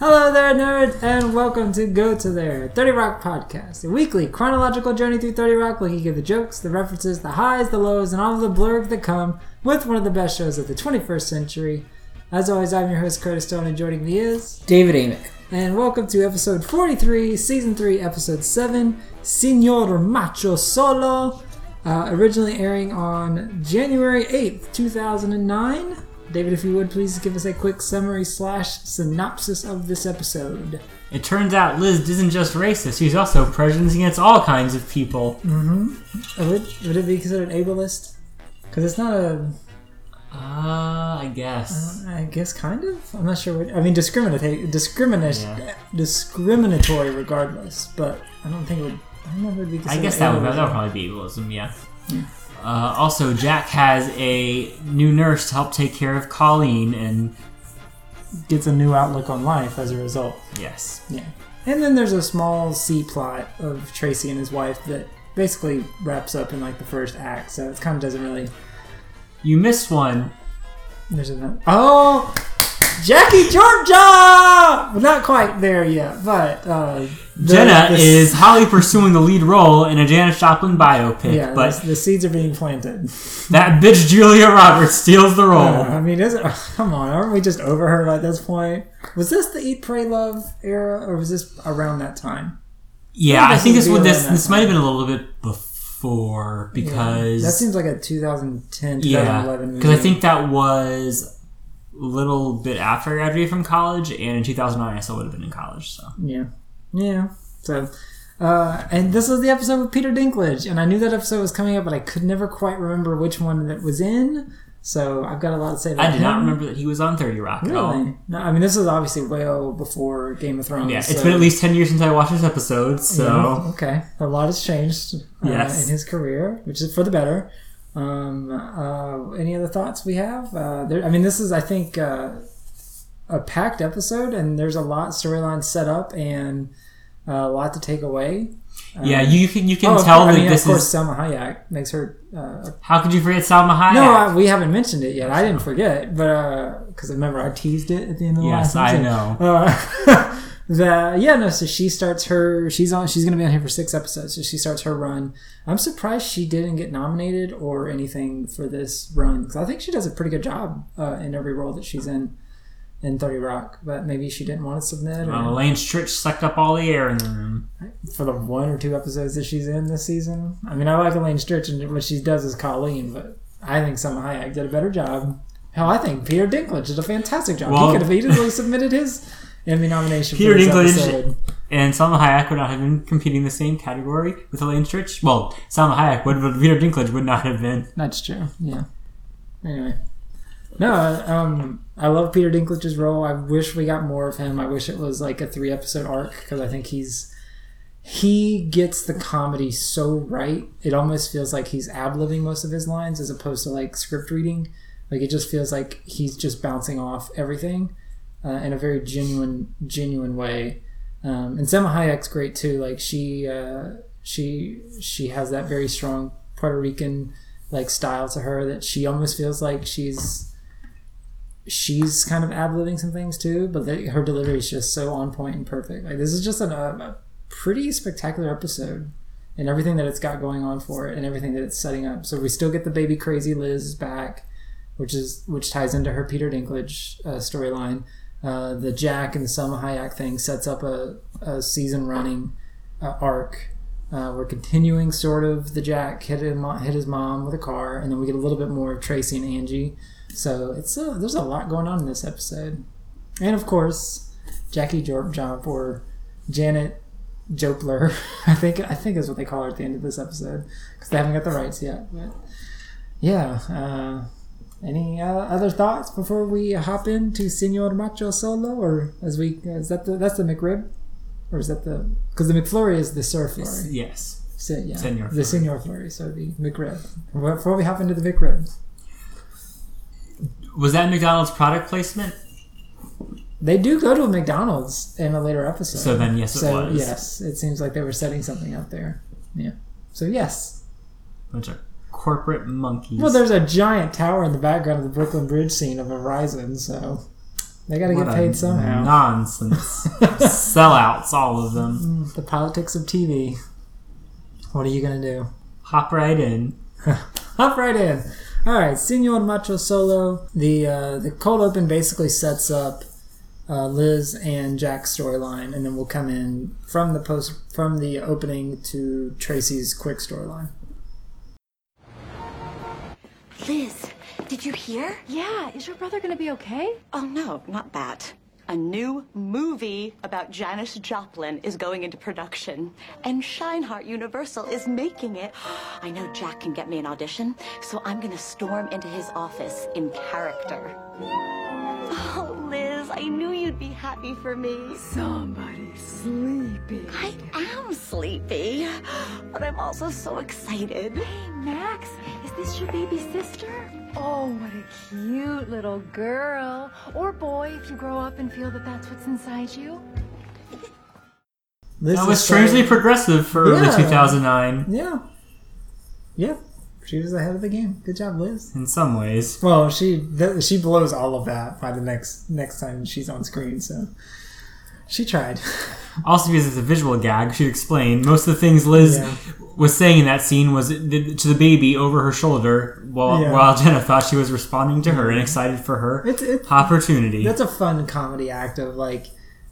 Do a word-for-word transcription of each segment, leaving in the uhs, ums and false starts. Hello there, nerds, and welcome to Go To There, thirty rock podcast, a weekly chronological journey through thirty rock looking at the jokes, the references, the highs, the lows, and all of the blurbs that come with one of the best shows of the twenty-first century. As always, I'm your host, Curtis Stone, and joining me is... David Ayer. And welcome to episode forty-three, season three, episode seven, Señor Macho Solo, uh, originally airing on January eighth, two thousand nine. David, if you would, please give us a quick summary slash synopsis of this episode. It turns out Liz isn't just racist. She's also prejudiced against all kinds of people. Mm-hmm. Would, would it be considered ableist? Because it's not a... Ah, uh, I guess. Uh, I guess kind of? I'm not sure. What, I mean, discriminate, discriminate, yeah. discriminatory regardless, but I don't think it would... I don't know if it would be considered I guess that would, that would probably be ableism, yeah. yeah. Uh, also, Jack has a new nurse to help take care of Colleen and gets a new outlook on life as a result. Yes. Yeah. And then there's a small C plot of Tracy and his wife that basically wraps up in like the first act, so it kind of doesn't really... You missed one. There's another... Oh! Jackie Georgia! Well, not quite there yet, but... Uh, the, Jenna the, is hotly pursuing the lead role in a Janis Joplin biopic, yeah, but... The, the seeds are being planted. That bitch Julia Roberts steals the role. Uh, I mean, is it, oh, come on, aren't we just over her at this point? Was this the Eat, Pray, Love era, or was this around that time? Yeah, I, I think this would this, this might have been a little bit before, because... Yeah, that seems like a twenty ten, twenty eleven yeah, movie. Because I think that was... little bit after I graduated from college, and in two thousand nine I still would have been in college, so yeah yeah so uh and this was the episode with Peter Dinklage, and I knew that episode was coming up, but I could never quite remember which one that was in, so I've got a lot to say about I did him. Not remember that he was on thirty rock really? At all. No, I mean, this was obviously well before Game of Thrones. Yeah, it's so. Been at least ten years since I watched this episode, so yeah, okay, a lot has changed uh, yes. in his career, which is for the better. Um, uh, any other thoughts we have? Uh, there, I mean, this is, I think, uh, a packed episode, and there's a lot storyline set up and uh, a lot to take away. Um, yeah, you can you can oh, tell that I mean, this is... Of course, is... Salma Hayek makes her... Uh, How could you forget Salma Hayek? No, I, we haven't mentioned it yet. I didn't forget, but because uh, remember, I teased it at the end of the yes, last episode. Yes, I know. Uh, The, yeah, no, so she starts her, she's on, she's going to be on here for six episodes, so she starts her run. I'm surprised she didn't get nominated or anything for this run, because I think she does a pretty good job uh, in every role that she's in, in thirty rock, but maybe she didn't want to submit. Well, or, Elaine Stritch sucked up all the air in the room. For the one or two episodes that she's in this season. I mean, I like Elaine Stritch, and what she does is Colleen, but I think Salma Hayek did a better job. Hell, I think Peter Dinklage did a fantastic job. Well, he could have easily submitted his... Emmy nomination Peter for this Dinklage episode. And Salma Hayek would not have been competing in the same category with Elaine Stritch. Well, Salma Hayek would, but Peter Dinklage would not have been. That's true. Yeah. Anyway, no, um, I love Peter Dinklage's role. I wish we got more of him. I wish it was like a three episode arc, because I think he's he gets the comedy so right. It almost feels like he's ad-libbing most of his lines as opposed to like script reading. Like it just feels like he's just bouncing off everything. Uh, in a very genuine, genuine way, um, and Salma Hayek's great too. Like she, uh, she, she has that very strong Puerto Rican like style to her that she almost feels like she's, she's kind of ad-libbing some things too. But the, her delivery is just so on point and perfect. Like this is just an, a pretty spectacular episode, and everything that it's got going on for it, and everything that it's setting up. So we still get the baby crazy Liz back, which is which ties into her Peter Dinklage uh, storyline. Uh, the Jack and the Salma Hayek thing sets up a, a season-running uh, arc. Uh, we're continuing sort of the Jack hit, him, hit his mom with a car, and then we get a little bit more of Tracy and Angie. So it's a, there's a lot going on in this episode. And, of course, Jackie Jorp-Jomp, or Janet Jopler, I think I think is what they call her at the end of this episode, because they haven't got the rights yet. But yeah, uh... Any uh, other thoughts before we hop into Señor Macho Solo, or as we uh, is that the that's the McRib, or is that the because the McFlurry is the Sir Flurry? Yes, so, yeah, Señor the Flurry. Señor Flurry, so the McRib. Before we hop into the McRib, was that McDonald's product placement? They do go to a McDonald's in a later episode. So then, yes, so, it was. Yes, it seems like they were setting something up there. Yeah. So yes. That's right. Corporate monkeys. Well, there's a giant tower in the background of the Brooklyn Bridge scene of Verizon, so They got to get paid somehow. Nonsense. Sellouts, all of them. The politics of T V. What are you going to do? Hop right in. Hop right in. All right, Signor Macho Solo. The uh, the cold open basically sets up uh, Liz and Jack's storyline, and then we'll come in from the post from the opening to Tracy's quick storyline. Liz, did you hear? Yeah, is your brother going to be okay? Oh no, not that. A new movie about Janis Joplin is going into production, and Shineheart Universal is making it. I know Jack can get me an audition, so I'm gonna storm into his office in character. Oh, Liz, I knew you'd be happy for me. Somebody's sleepy. I am sleepy, but I'm also so excited. Hey, Max, is this your baby sister? Oh, what a cute little girl. Or boy, if you grow up and feel that that's what's inside you. This that was strangely so... progressive for yeah. early two thousand nine. Yeah. Yeah. She was ahead of the game. Good job, Liz. In some ways. Well, she th- she blows all of that by the next next time she's on screen, so... She tried. Also, because it's a visual gag, I should explain. Most of the things Liz yeah. was saying in that scene was to the baby over her shoulder while, yeah. while Jenna thought she was responding to her and excited for her it's, it's, opportunity. That's a fun comedy act of, like,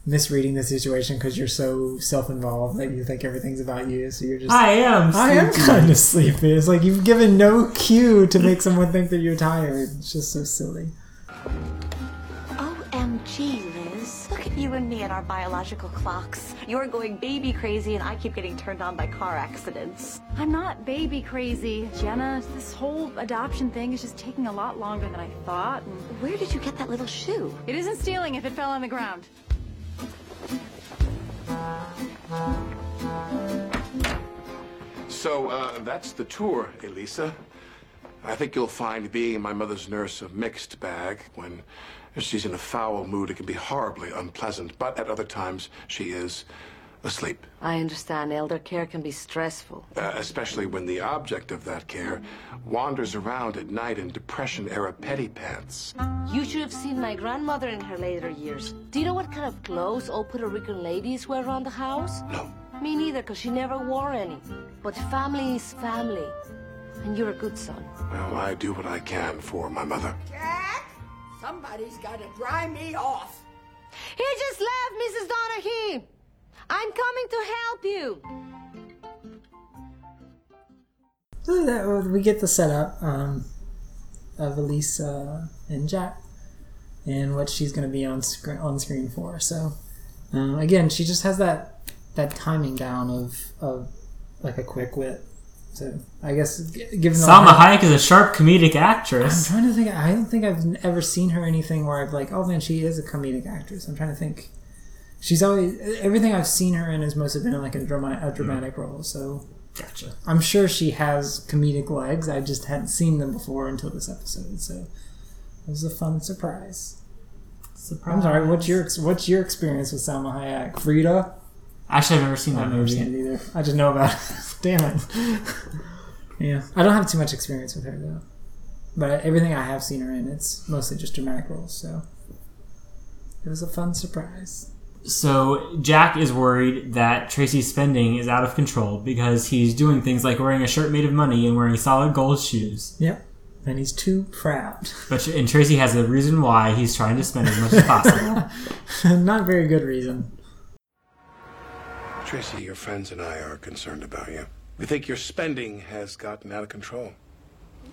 misreading the situation because you're so self-involved that you think everything's about you, so you're just... I am sleepy. I am kind of sleepy. It's like you've given no cue to make someone think that you're tired. It's just so silly. O M G, Liz. Look at you and me and our biological clocks. You're going baby crazy and I keep getting turned on by car accidents. I'm not baby crazy, Jenna. This whole adoption thing is just taking a lot longer than I thought. And where did you get that little shoe? It isn't stealing if it fell on the ground. So, uh, that's the tour, Elisa. I think you'll find being my mother's nurse a mixed bag. When she's in a foul mood, it can be horribly unpleasant, but at other times, she is asleep. I understand. Elder care can be stressful. Uh, especially when the object of that care wanders around at night in Depression-era petty pants. You should have seen my grandmother in her later years. Do you know what kind of clothes all Puerto Rican ladies wear around the house? No. Me neither, because she never wore any. But family is family, and you're a good son. Well, I do what I can for my mother. Jack? Somebody's got to dry me off. He just left, Missus Donahue. I'm coming to help you. So that, we get the setup um, of Elisa and Jack and what she's going to be on, sc- on screen for. So, um, again, she just has that, that timing down of, of like a quick wit. So I guess given Salma Hayek is a sharp comedic actress. I'm trying to think. I don't think I've ever seen her anything where I've like, oh man, she is a comedic actress. I'm trying to think. She's always everything I've seen her in has mostly been like a, drama, a dramatic mm-hmm. role. So gotcha. I'm sure she has comedic legs. I just hadn't seen them before until this episode. So it was a fun surprise. Surprise. I'm sorry. What's your What's your experience with Salma Hayek, Frida? Actually, I've never seen that movie. I've never seen it either. I just know about it. Damn it. Yeah. I don't have too much experience with her, though. But everything I have seen her in, it's mostly just dramatic roles, so... It was a fun surprise. So, Jack is worried that Tracy's spending is out of control because he's doing things like wearing a shirt made of money and wearing solid gold shoes. Yep. And he's too proud. But And Tracy has a reason why he's trying to spend as much as possible. Not very good reason. Tracy, your friends and I are concerned about you. We think your spending has gotten out of control.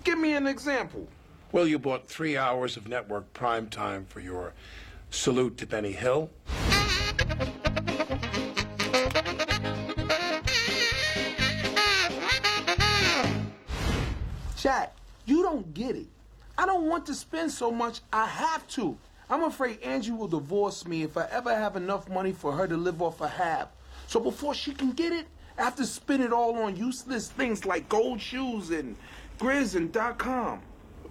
Give me an example. Well, you bought three hours of network prime time for your salute to Benny Hill. Jack, you don't get it. I don't want to spend so much, I have to. I'm afraid Angie will divorce me if I ever have enough money for her to live off a half. So before she can get it, I have to spend it all on useless things like gold shoes and Grizz and dot com.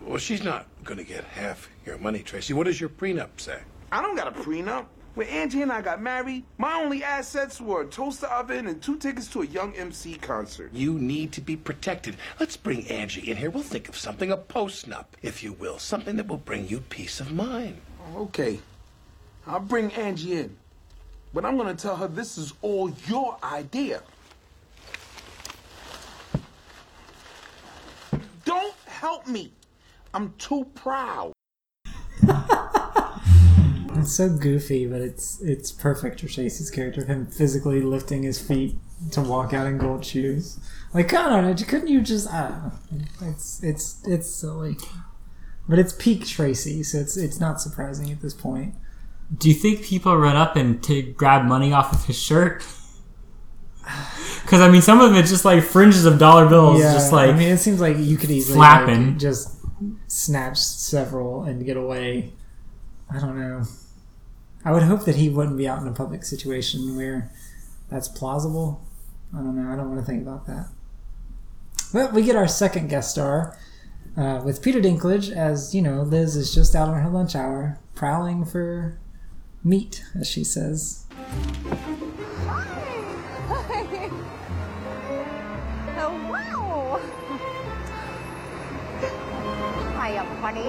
Well, she's not going to get half your money, Tracy. What does your prenup say? I don't got a prenup. When Angie and I got married, my only assets were a toaster oven and two tickets to a Young M C concert. You need to be protected. Let's bring Angie in here. We'll think of something, a postnup, if you will. Something that will bring you peace of mind. Okay. I'll bring Angie in, but I'm gonna tell her this is all your idea. Don't help me. I'm too proud. It's so goofy, but it's it's perfect for Tracy's character, him physically lifting his feet to walk out in gold shoes. Like, come on, couldn't you just, I don't know. It's, it's, it's silly. But it's peak Tracy, so it's it's not surprising at this point. Do you think people run up and t- grab money off of his shirt? Because, I mean, some of it's just like fringes of dollar bills. Yeah, just like I mean, it seems like you could easily flapping. Like, just snatch several and get away. I don't know. I would hope that he wouldn't be out in a public situation where that's plausible. I don't know. I don't want to think about that. But we get our second guest star uh, with Peter Dinklage, as, you know, Liz is just out on her lunch hour, prowling for meat, as she says.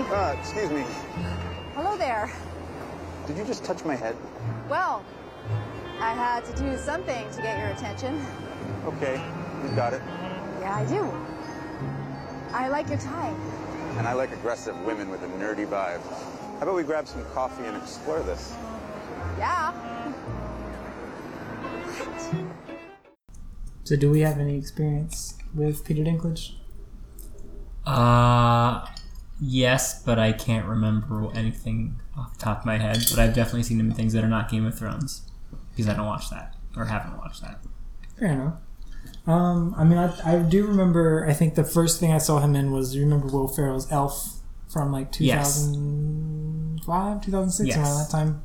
Uh, excuse me. Hello there. Did you just touch my head? Well, I had to do something to get your attention. Okay, you got it. Yeah, I do. I like your tie. And I like aggressive women with a nerdy vibe. How about we grab some coffee and explore this? Yeah. What? So do we have any experience with Peter Dinklage? Uh... Yes, but I can't remember anything off the top of my head. But I've definitely seen him in things that are not Game of Thrones, because I don't watch that, or haven't watched that. Fair enough. Um, I mean, I, I do remember, I think the first thing I saw him in was, you remember Will Ferrell's Elf from like two thousand five, yes. two thousand six, yes. Around that time.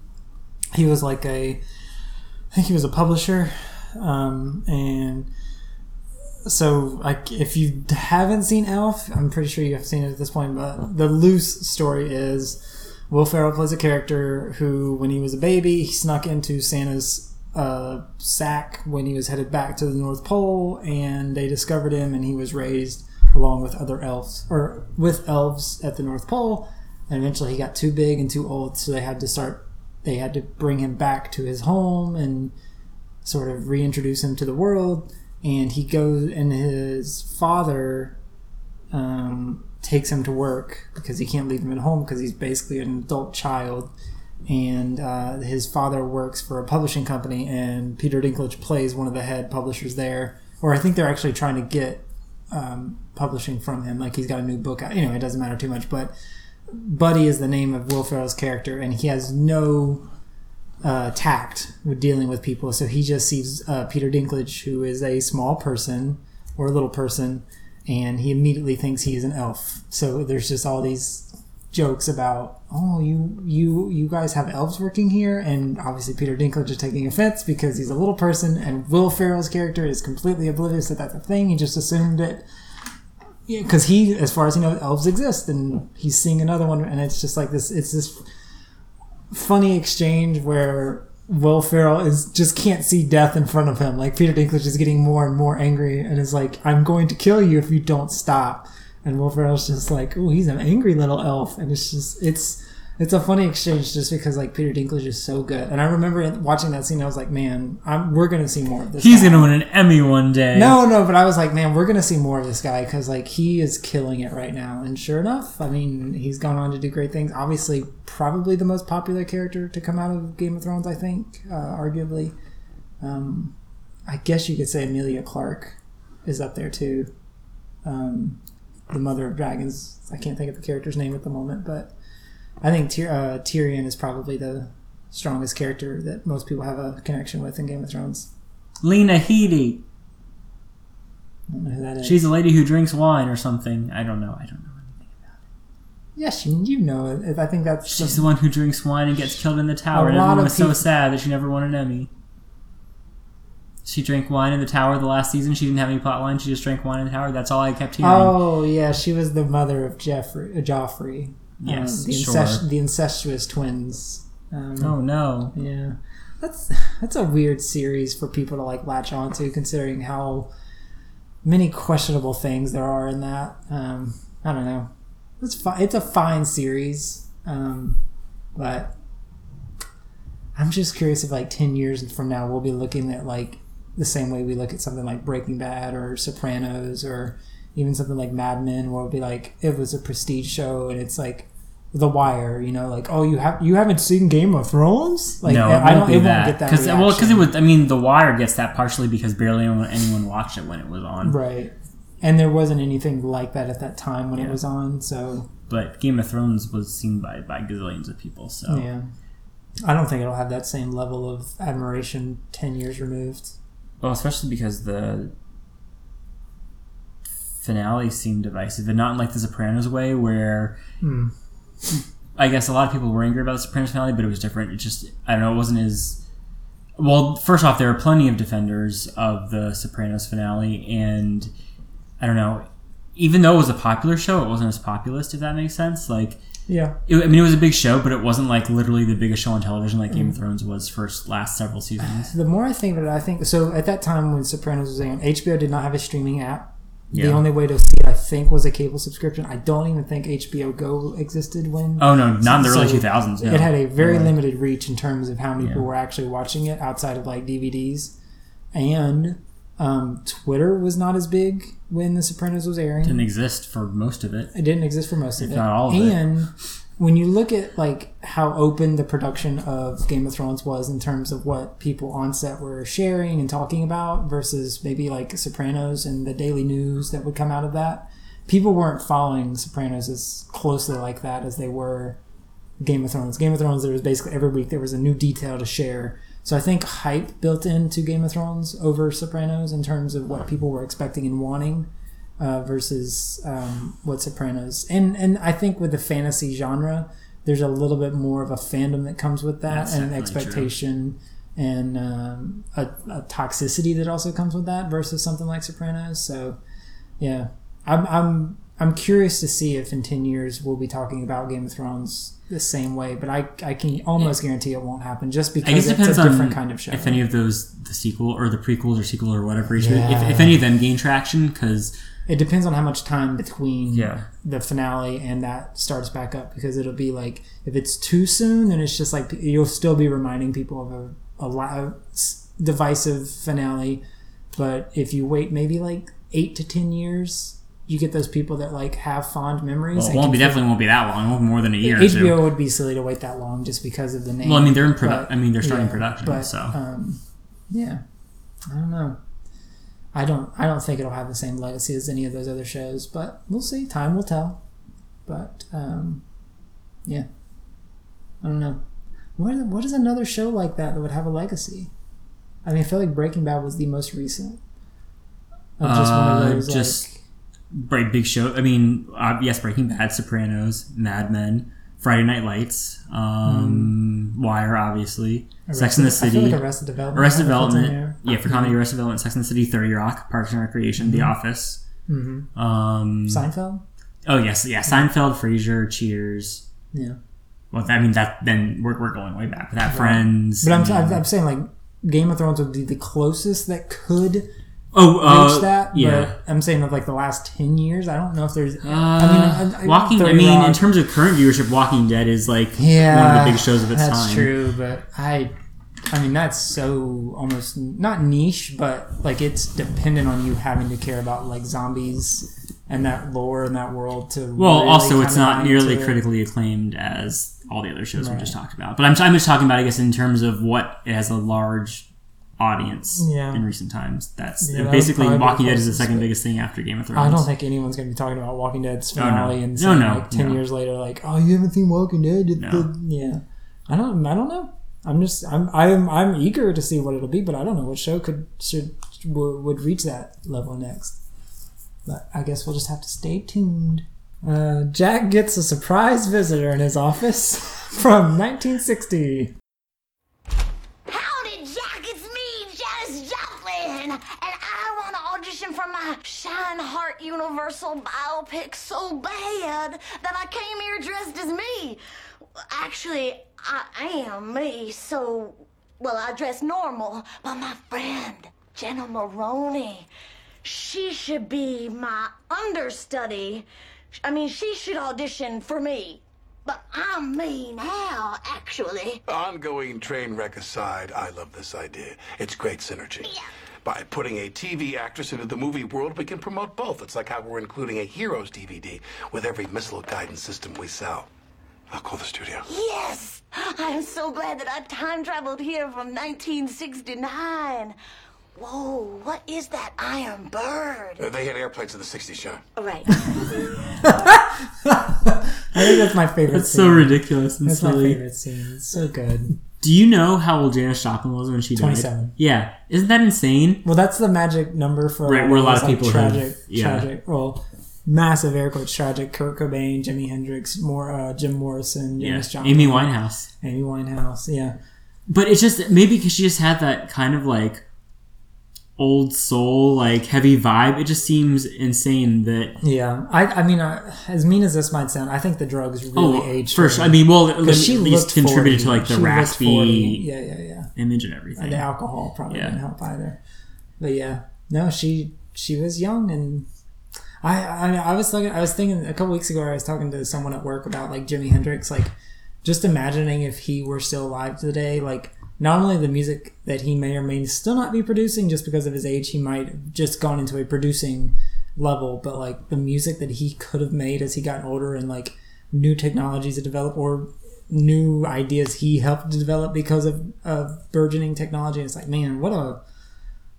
He was like a, I think he was a publisher, um, and... So, like, if you haven't seen Elf, I'm pretty sure you have seen it at this point, but the loose story is Will Ferrell plays a character who, when he was a baby, he snuck into Santa's uh, sack when he was headed back to the North Pole, and they discovered him, and he was raised along with other elves, or with elves at the North Pole, and eventually he got too big and too old, so they had to start, they had to bring him back to his home and sort of reintroduce him to the world. And he goes, and his father um, takes him to work because he can't leave him at home because he's basically an adult child. And uh, his father works for a publishing company, and Peter Dinklage plays one of the head publishers there. Or I think they're actually trying to get um, publishing from him. Like, he's got a new book out. You know, it doesn't matter too much. But Buddy is the name of Will Ferrell's character, and he has no... Uh, tact with dealing with people, so he just sees uh, Peter Dinklage, who is a small person or a little person, and he immediately thinks he is an elf. So there's just all these jokes about, oh, you you you guys have elves working here, and obviously Peter Dinklage is taking offense because he's a little person, and Will Ferrell's character is completely oblivious that that's a thing. He just assumed it because yeah, he, as far as he knows, elves exist, and he's seeing another one, and it's just like this. It's this. Funny exchange where Will Ferrell is just can't see death in front of him. Like, Peter Dinklage is getting more and more angry and is like, I'm going to kill you if you don't stop. And Will Ferrell's just like, oh, he's an angry little elf. And it's just, it's it's a funny exchange just because, like, Peter Dinklage is so good. And I remember watching that scene, I was like, man, I'm, we're going to see more of this He's going to win an Emmy one day. No, no, but I was like, man, we're going to see more of this guy because, like, he is killing it right now. And sure enough, I mean, he's gone on to do great things. Obviously, probably the most popular character to come out of Game of Thrones, I think, uh, arguably. Um, I guess you could say Emilia Clarke is up there, too. Um, the Mother of Dragons. I can't think of the character's name at the moment, but... I think Tyr- uh, Tyrion is probably the strongest character that most people have a connection with in Game of Thrones. Lena Headey. I don't know who that is. She's a lady who drinks wine or something. I don't know. I don't know anything about it. Yeah, she, you know it. I think that's... She's the, the one who drinks wine and gets killed in the tower. And everyone was people... so sad that she never won an Emmy. She drank wine in the tower the last season. She didn't have any plot line. She just drank wine in the tower. That's all I kept hearing. Oh, yeah. She was the mother of Jeffrey, uh, Joffrey. Yes, um, the, sure. incest- the incestuous twins. Um, oh no! Yeah, that's that's a weird series for people to like latch onto, considering how many questionable things there are in that. Um, I don't know. It's fi- it's a fine series, um, but I'm just curious if like ten years from now we'll be looking at like the same way we look at something like Breaking Bad or Sopranos or even something like Mad Men, where it'll be like, it was a prestige show, and it's like The Wire, you know, like, oh, you have you haven't seen Game of Thrones? Like, no, it I don't. It that. won't get that Cause, reaction. Well, because it was. I mean, The Wire gets that partially because barely anyone watched it when it was on, right? And there wasn't anything like that at that time when yeah. it was on. So, but Game of Thrones was seen by by gazillions of people. So, yeah, I don't think it'll have that same level of admiration ten years removed. Well, especially because the finale seemed divisive, but not in like the Sopranos way, where mm. I guess a lot of people were angry about the Sopranos finale, but it was different. It just, I don't know, it wasn't as well. First off, there are plenty of defenders of the Sopranos finale, and I don't know, even though it was a popular show, it wasn't as populist, if that makes sense. Like, yeah, it, I mean, it was a big show, but it wasn't like literally the biggest show on television like mm. Game of Thrones was for last several seasons. Uh, the more I think about it, I think so. At that time when Sopranos was on, H B O did not have a streaming app. Yeah. The only way to see it, I think, was a cable subscription. I don't even think H B O Go existed when... Oh, no, not in the early two thousands. No. It had a very right. limited reach in terms of how many yeah. people were actually watching it outside of, like, D V Ds. And um, Twitter was not as big when The Sopranos was airing. It didn't exist for most of it. It didn't exist for most if of it. Not all of and it. And when you look at, like, how open the production of Game of Thrones was in terms of what people on set were sharing and talking about versus maybe, like, Sopranos and the daily news that would come out of that, people weren't following Sopranos as closely like that as they were Game of Thrones. Game of Thrones, there was basically every week there was a new detail to share. So I think hype built into Game of Thrones over Sopranos in terms of what people were expecting and wanting. Uh, versus um, what Sopranos and and I think with the fantasy genre, there's a little bit more of a fandom that comes with that, That's and an expectation true. and um, a, a toxicity that also comes with that versus something like Sopranos. So, yeah, I'm I'm I'm curious to see if in ten years we'll be talking about Game of Thrones the same way, but I I can almost yeah. guarantee it won't happen just because it it's a different kind of show. If any of those the sequel or the prequels or sequel or whatever, yeah. if if any of them gain traction, because it depends on how much time between yeah. the finale and that starts back up, because it'll be like, if it's too soon, then it's just like you'll still be reminding people of a, a, lot of divisive finale. But if you wait maybe like eight to ten years, you get those people that like have fond memories. Well, it won't be definitely won't be that long. It won't be more than a year. H B O would be silly to wait that long just because of the name. Well, I mean they're in produ- I mean they're starting yeah, production, but, so um, yeah, I don't know. I don't I don't think it'll have the same legacy as any of those other shows, but we'll see. Time will tell. But, um, yeah. I don't know. What, what is another show like that that would have a legacy? I mean, I feel like Breaking Bad was the most recent. Of just uh, one of those, just like, big show. I mean, uh, yes, Breaking Bad, Sopranos, Mad Men, Friday Night Lights, um, mm. Wire, obviously, Arrested, Sex and the City, I feel like Arrested Development, Arrested Development, yeah, for comedy, Arrested Development, Sex and the City, thirty Rock, Parks and Recreation, mm-hmm. The Office, mm-hmm. um, Seinfeld. Oh yes, yeah, Seinfeld, Frasier, Cheers. Yeah. Well, I mean that. Then we're we're going way back with that, right. Friends. But I'm t- I'm saying like Game of Thrones would be the closest that could. Oh, uh, reach that, yeah. But I'm saying of like the last ten years, I don't know if there's. Uh, I mean, I, I, Walking. I mean, Rock. In terms of current viewership, Walking Dead is like yeah, one of the big shows of its that's time. That's true, but I, I mean, that's so almost not niche, but like it's dependent on you having to care about like zombies and that lore and that world to. Well, really also, it's not nearly critically acclaimed as all the other shows right. we just talked about. But I'm I'm just talking about, I guess, in terms of what it has a large audience yeah. in recent times. That's yeah, basically that Walking Dead is the second biggest thing after Game of Thrones. I don't think anyone's going to be talking about Walking Dead's finale oh, no. and no, no, like ten no. years later, like, oh, you haven't seen Walking Dead? No. Yeah, I don't. I don't know. I'm just. I'm. I'm. I'm eager to see what it'll be, but I don't know what show could should would reach that level next. But I guess we'll just have to stay tuned. Uh, Jack gets a surprise visitor in his office from nineteen sixty. For my Shineheart Universal biopic so bad that I came here dressed as me. Actually, I am me, so, well, I dress normal, but my friend, Jenna Maroney, she should be my understudy. I mean, she should audition for me. But I mean how, actually. Ongoing train wreck aside, I love this idea. It's great synergy. Yeah. By putting a T V actress into the movie world, we can promote both. It's like how we're including a Heroes D V D with every missile guidance system we sell. I'll call the studio. Yes! I'm so glad that I time-traveled here from nineteen sixty-nine. Whoa, what is that iron bird? Uh, they had airplanes in the sixties, John. Oh, right. I think that's my favorite that's scene. That's so ridiculous and that's silly. That's my favorite scene. It's so good. Do you know how old Janis Joplin was when she died? twenty-seven. Yeah. Isn't that insane? Well, that's the magic number for right, where a lot of people like, tragic, have, yeah. tragic, well, massive air quotes, tragic. Kurt Cobain, Jimi Hendrix, more, uh, Jim Morrison, Janis yeah. Joplin. Amy Winehouse. Amy Winehouse, yeah. But it's just, maybe because she just had that kind of like old soul, like heavy vibe. It just seems insane that. Yeah, I, I mean, uh, as mean as this might sound, I think the drugs really oh, aged. First, I mean, well, at least contributed forty to like the raspy yeah, yeah, yeah. image and everything. And the alcohol probably yeah. didn't help either. But yeah, no, she she was young, and I, I I was thinking I was thinking a couple weeks ago I was talking to someone at work about like Jimi Hendrix, like just imagining if he were still alive today, like. Not only the music that he may or may still not be producing, just because of his age, he might have just gone into a producing level, but like the music that he could have made as he got older and like new technologies to develop or new ideas he helped to develop because of, of burgeoning technology. It's like, man, what a,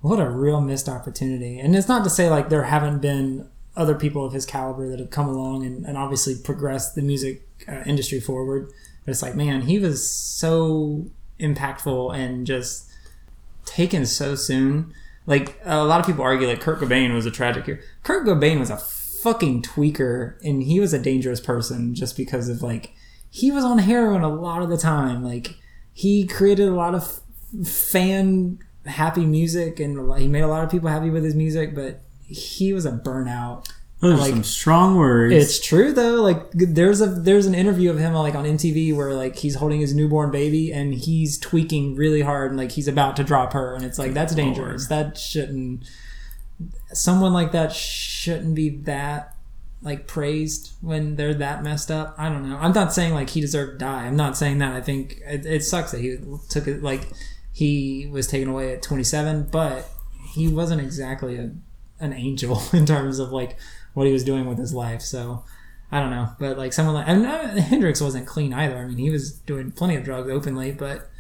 what a real missed opportunity. And it's not to say like there haven't been other people of his caliber that have come along and, and obviously progressed the music uh, industry forward. But it's like, man, he was so impactful and just taken so soon. Like a lot of people argue that Kurt Cobain was a tragic hero. Kurt Cobain was a fucking tweaker, and he was a dangerous person just because of like he was on heroin a lot of the time. Like he created a lot of fan happy music, and he made a lot of people happy with his music. But he was a burnout. Those like, are some strong words. It's true though. Like there's a there's an interview of him like on M T V where like he's holding his newborn baby and he's tweaking really hard and like he's about to drop her, and it's like that's dangerous. Lord. That shouldn't someone like that shouldn't be that like praised when they're that messed up. I don't know. I'm not saying like he deserved to die. I'm not saying that. I think it, it sucks that he took it like he was taken away at twenty-seven, but he wasn't exactly a, an angel in terms of like what he was doing with his life. So I don't know, but like someone like I mean, Hendrix wasn't clean either. I mean, he was doing plenty of drugs openly, but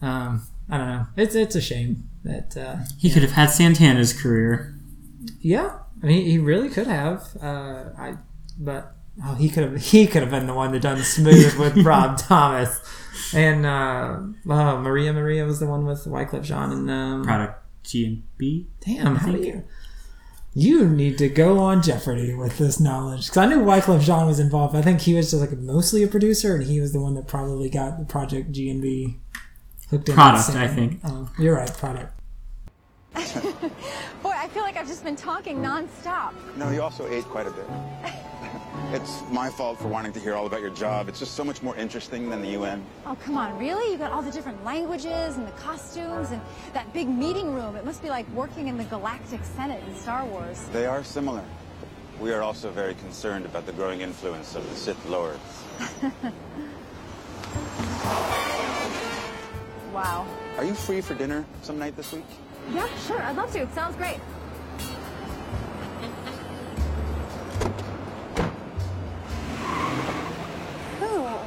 um, I don't know. It's it's a shame that uh, he yeah. could have had Santana's career. Yeah, I mean, he really could have. Uh, I but oh, he could have he could have been the one that done Smooth with Rob Thomas, and uh, oh, Maria Maria was the one with Wyclef Jean and um, Product G and B. Damn, how do you? You need to go on Jeopardy with this knowledge. Because I knew Wyclef Jean was involved. I think he was just like mostly a producer, and he was the one that probably got the Project G and B hooked in. Product, I think. Oh, you're right, Product. Boy, I feel like I've just been talking nonstop. No, you also ate quite a bit. It's my fault for wanting to hear all about your job. It's just so much more interesting than the U N. Oh, come on, really? You got all the different languages and the costumes and that big meeting room. It must be like working in the Galactic Senate in Star Wars. They are similar. We are also very concerned about the growing influence of the Sith Lords. Wow. Are you free for dinner some night this week? Yeah, sure. I'd love to. It sounds great.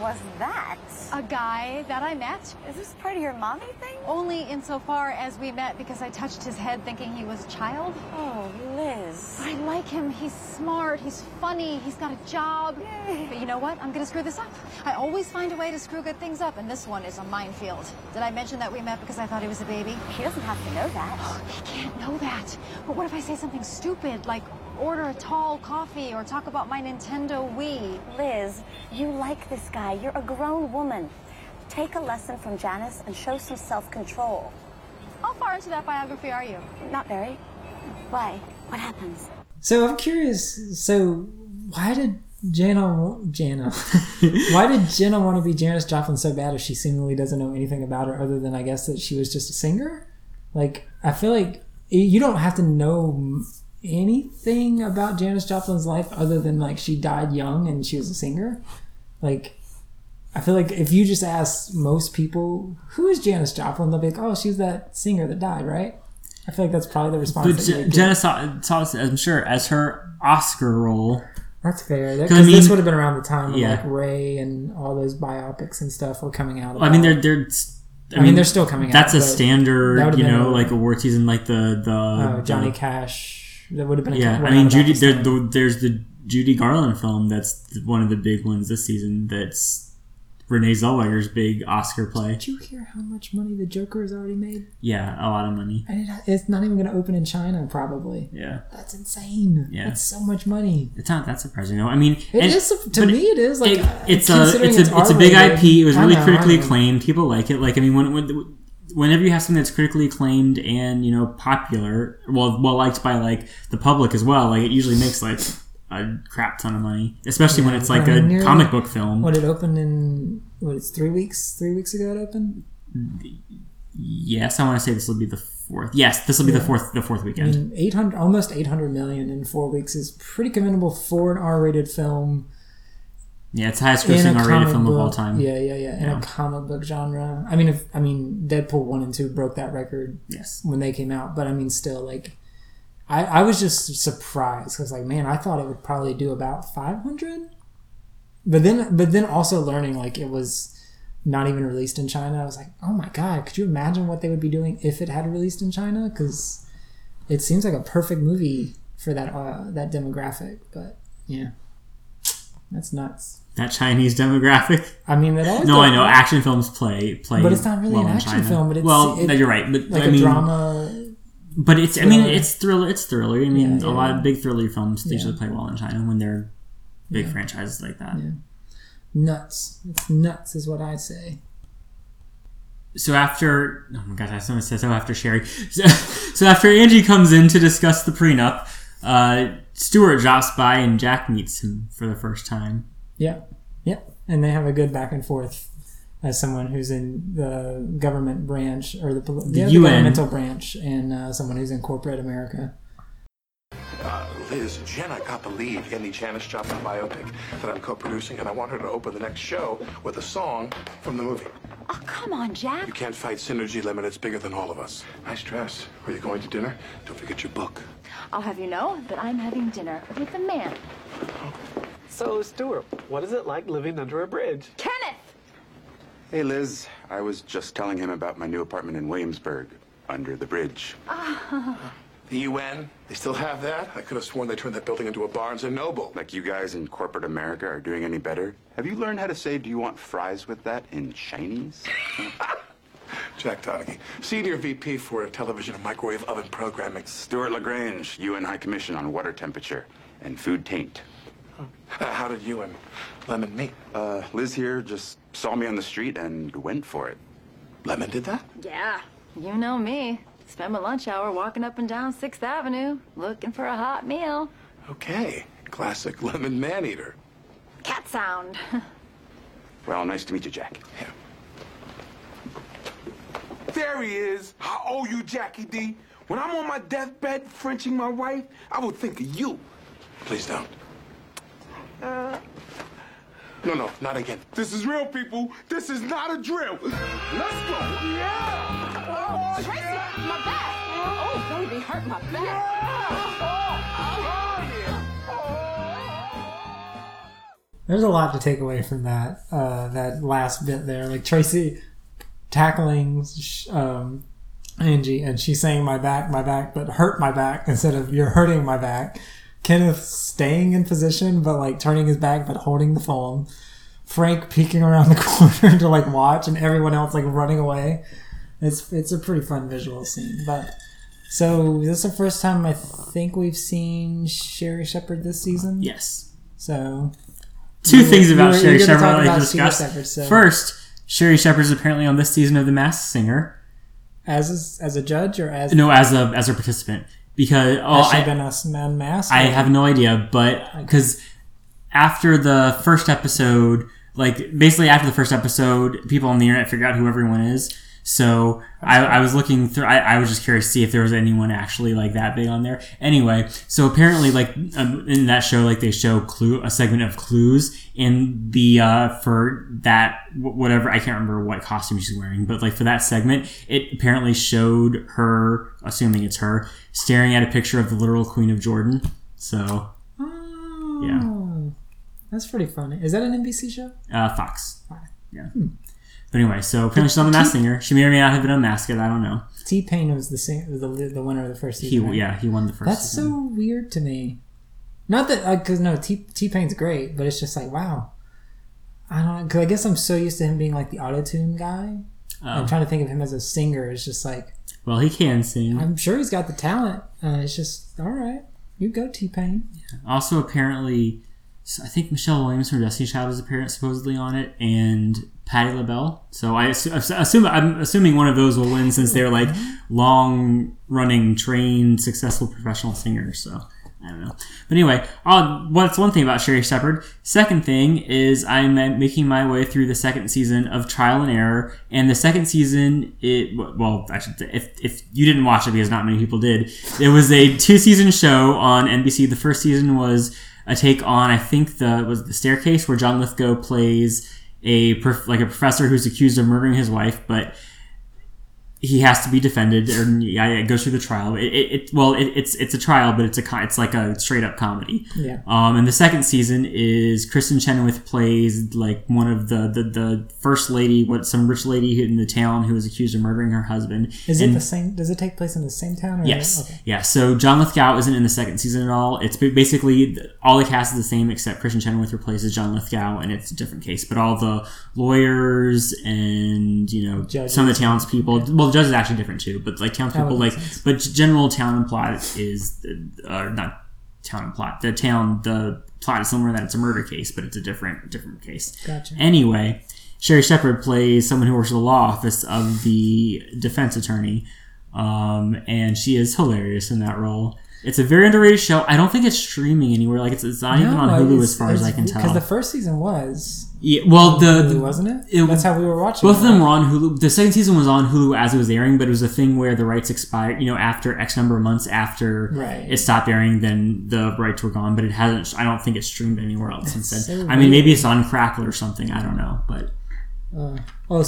Was that a guy that I met? Is this part of your mommy thing? Only insofar as we met because I touched his head thinking he was a child. Oh, Liz. But I like him. He's smart. He's funny. He's got a job. Yay. But you know what? I'm going to screw this up. I always find a way to screw good things up, and this one is a minefield. Did I mention that we met because I thought he was a baby? He doesn't have to know that. Oh, he can't know that. But what if I say something stupid like order a tall coffee or talk about my Nintendo Wii? Liz, you like this guy. You're a grown woman. Take a lesson from Janis and show some self-control. How far into that biography are you? Not very. Why? What happens? So I'm curious. So why did Jana... Jana... why did Jenna want to be Janis Joplin so bad if she seemingly doesn't know anything about her other than I guess that she was just a singer? Like, I feel like you don't have to know anything about Janis Joplin's life other than like she died young and she was a singer. Like I feel like if you just ask most people, who is Janis Joplin? They'll be like, oh, she's that singer that died, right? I feel like that's probably the response. But J- Janis saw, saw this, I'm sure, as her Oscar role. That's fair. Because I mean, this would have been around the time yeah. when like Ray and all those biopics and stuff were coming out. About, I mean, they're they're. I, I mean, mean, they're still coming that's out. That's a standard, you know, a, like award season, like the the uh, Johnny the, Cash. That would have been. A yeah, I mean, Judy. There, the, there's the Judy Garland film. That's one of the big ones this season. That's Renee Zellweger's big Oscar play. Did you hear how much money the Joker has already made? Yeah, a lot of money. And it, it's not even going to open in China, probably. Yeah. That's insane. Yeah. That's so much money. It's not that surprising, though. I mean... It and, is, to me, it is. Like, it, it's, considering a, it's, a, it's, it's a big I P. It was really know, critically acclaimed. People like it. Like, I mean, when, when, whenever you have something that's critically acclaimed and, you know, popular, well, well liked by, like, the public as well, like, it usually makes, like... a crap ton of money, especially yeah, when it's like a nearly, comic book film. What it opened in, what it's three weeks, three weeks ago it opened. Yes, I want to say this will be the fourth. Yes, this will be yeah. the fourth, the fourth weekend. I mean, eight hundred, almost eight hundred million in four weeks is pretty commendable for an R-rated film. Yeah, it's the highest grossing R-rated film book, of all time. Yeah, yeah, yeah. In yeah. a comic book genre, I mean, if I mean, Deadpool one and two broke that record. Yes, when they came out, but I mean, still like. I, I was just surprised because, like, man, I thought it would probably do about five hundred, but then, but then also learning like it was not even released in China. I was like, oh my god, could you imagine what they would be doing if it had released in China? Because it seems like a perfect movie for that uh, that demographic. But yeah, that's nuts. That Chinese demographic. I mean, that always. No, I know action films play play, but it's not really well an action China. film. But it's, well, it, no, you're right. But like I a mean, drama. But it's, thriller. I mean, it's thriller. It's thriller. I mean, yeah, yeah. a lot of big thriller films yeah. usually play well in China when they're big yeah. franchises like that. Yeah. Nuts. It's nuts is what I say. So after, oh my God, I someone says, oh, after Sherry. So, so after Angie comes in to discuss the prenup, uh, Stuart drops by and Jack meets him for the first time. Yeah. Yeah. And they have a good back and forth. As someone who's in the government branch or the, the, the governmental branch, and uh, someone who's in corporate America. Uh, Liz, Jen, I can't believe any Janis Joplin biopic that I'm co-producing, and I want her to open the next show with a song from the movie. Oh, come on, Jack. You can't fight synergy limit. It's bigger than all of us. Nice dress. Are you going to dinner? Don't forget your book. I'll have you know that I'm having dinner with a man. So, Stuart, what is it like living under a bridge? Kenneth! Hey, Liz. I was just telling him about my new apartment in Williamsburg, under the bridge. Oh. The U N? They still have that? I could have sworn they turned that building into a Barnes and Noble. Like you guys in corporate America are doing any better? Have you learned how to say, do you want fries with that in Chinese? Jack Donaghy, Senior V P for Television and Microwave Oven Programming. Stuart LaGrange, U N High Commission on Water Temperature and Food Taint. Uh, how did you and Lemon meet? Uh, Liz here just saw me on the street and went for it. Lemon did that? Yeah, you know me. Spend my lunch hour walking up and down sixth Avenue, looking for a hot meal. Okay, classic Lemon man-eater. Cat sound. Well, nice to meet you, Jack. Yeah. There he is. I owe you, Jackie D. When I'm on my deathbed Frenching my wife, I will think of you. Please don't. Uh, no, no, not again. This is real, people. This is not a drill. Let's go. Yeah. Oh, Tracy, yeah. my back. Oh, baby, hurt my back. Yeah. Oh, oh, yeah. There's a lot to take away from that. Uh, that last bit there, like Tracy tackling um, Angie, and she's saying "my back, my back," but hurt my back instead of "you're hurting my back." Kenneth staying in position, but like turning his back, but holding the phone. Frank peeking around the corner to like watch, and everyone else like running away. It's it's a pretty fun visual scene. But so this is the first time I think we've seen Sherry Shepherd this season. Yes. So two things about Sherry Shepherd I discussed. First, Sherry Shepherd's apparently on this season of The Masked Singer. As a, as a judge or as no as a as a participant. Because oh, has she I, been a mask? I have no idea, but because after the first episode, like basically after the first episode, people on the internet figure out who everyone is, So I, I was looking through, I, I was just curious to see if there was anyone actually like that big on there. Anyway, so apparently like um, in that show, like they show clue, a segment of Clues in the, uh, for that, whatever, I can't remember what costume she's wearing, but like for that segment, it apparently showed her, assuming it's her, staring at a picture of the literal Queen of Jordan. So, oh, yeah. That's pretty funny. Is that an N B C show? Uh, Fox. Yeah. Hmm. But anyway, so pretty much she's on The Masked T- Singer. She may or may not have been unmasked. I don't know. T-Pain was the sing- the the winner of the first season. He, yeah, he won the first That's season. That's so weird to me. Not that, because uh, no, T- T-Pain's great, but it's just like, wow. I don't know, because I guess I'm so used to him being like the auto-tune guy. Oh. I'm trying to think of him as a singer. It's just like... Well, he can sing. I'm sure he's got the talent. Uh, it's just, all right, you go, T-Pain. Yeah. Also, apparently, I think Michelle Williams from Destiny's Child is apparently supposedly on it, and... Patti LaBelle. So I assume I'm assuming one of those will win since they're like long-running, trained, successful professional singers. So I don't know. But anyway, uh, what's one thing about Sherry Shepherd? Second thing is I'm making my way through the second season of Trial and Error, and the second season, it well, actually, if if you didn't watch it because not many people did, it was a two-season show on N B C. The first season was a take on I think the was the Staircase, where John Lithgow plays a like a professor who's accused of murdering his wife, but he has to be defended, or yeah, it goes through the trial. It, it, it well, it, it's it's a trial, but it's a it's like a straight up comedy. Yeah. Um, and the second season is Kristen Chenoweth plays like one of the, the, the first lady, what some rich lady in the town who was accused of murdering her husband. Is and, it the same? Does it take place in the same town? Or yes. Okay. Yeah. So John Lithgow isn't in the second season at all. It's basically all the cast is the same except Kristen Chenoweth replaces John Lithgow, and it's a different case. But all the lawyers and you know judges, some of the townspeople. Okay. Well, the judge is actually different too, but like townspeople, like sense. But general town and plot is uh, not town and plot. The town, the plot is somewhere that it's a murder case, but it's a different different case. Gotcha. Anyway, Sherry Shepherd plays someone who works in the law office of the defense attorney, um, and she is hilarious in that role. It's a very underrated show. I don't think it's streaming anywhere. Like it's, it's not no, even on Hulu as far as I can tell. Because the first season was. Yeah, well, the, the Hulu, wasn't it? it? That's how we were watching. Both it, of them right? were on Hulu. The second season was on Hulu as it was airing, but it was a thing where the rights expired. You know, after X number of months after right. it stopped airing, then the rights were gone. But it hasn't. I don't think it's streamed anywhere else since then. So I mean, maybe it's on Crackle or something. I don't know, but. Uh, well,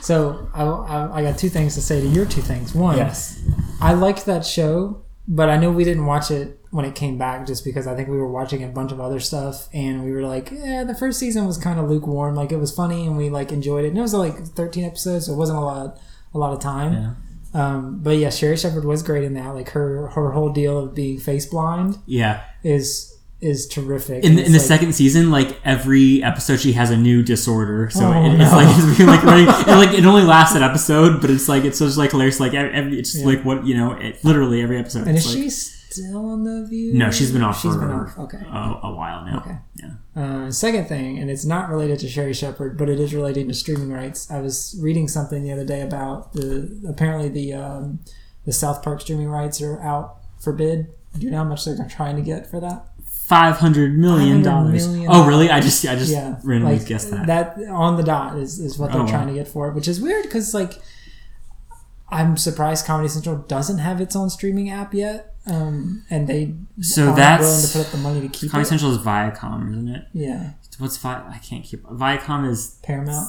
so I, I, I got two things to say to your two things. One, yes, I liked that show. But I know we didn't watch it when it came back just because I think we were watching a bunch of other stuff and we were like, yeah, the first season was kind of lukewarm. Like it was funny and we like enjoyed it. And it was like thirteen episodes, so it wasn't a lot a lot of time. Yeah. Um, but yeah, Sherry Shepherd was great in that. Like her, her whole deal of being face blind yeah. is... is terrific. In the, in the like, second season, like every episode, she has a new disorder. So oh, it, it's no. like it's really like, really, it, like it only lasts an episode, but it's like it's just like hilarious. Like every, it's just yeah. like what you know, it, literally every episode. And is like, she still on The View? No, she's been off she's for been off. Okay. A, a while now. Okay. Yeah. Uh, second thing, and it's not related to Sherry Shepherd, but it is related to streaming rights. I was reading something the other day about the apparently the um, the South Park streaming rights are out for bid. Do you know how much they're trying to get for that? Five hundred million dollars. Oh, really? I just, I just yeah. randomly like, guessed that. That on the dot is, is what they're oh, trying wow. to get for it, which is weird because like, I'm surprised Comedy Central doesn't have its own streaming app yet, um, and they so aren't that's willing to put up the money to keep Comedy it. Central is Viacom, isn't it? Yeah. What's Vi? I can't keep Viacom is Paramount.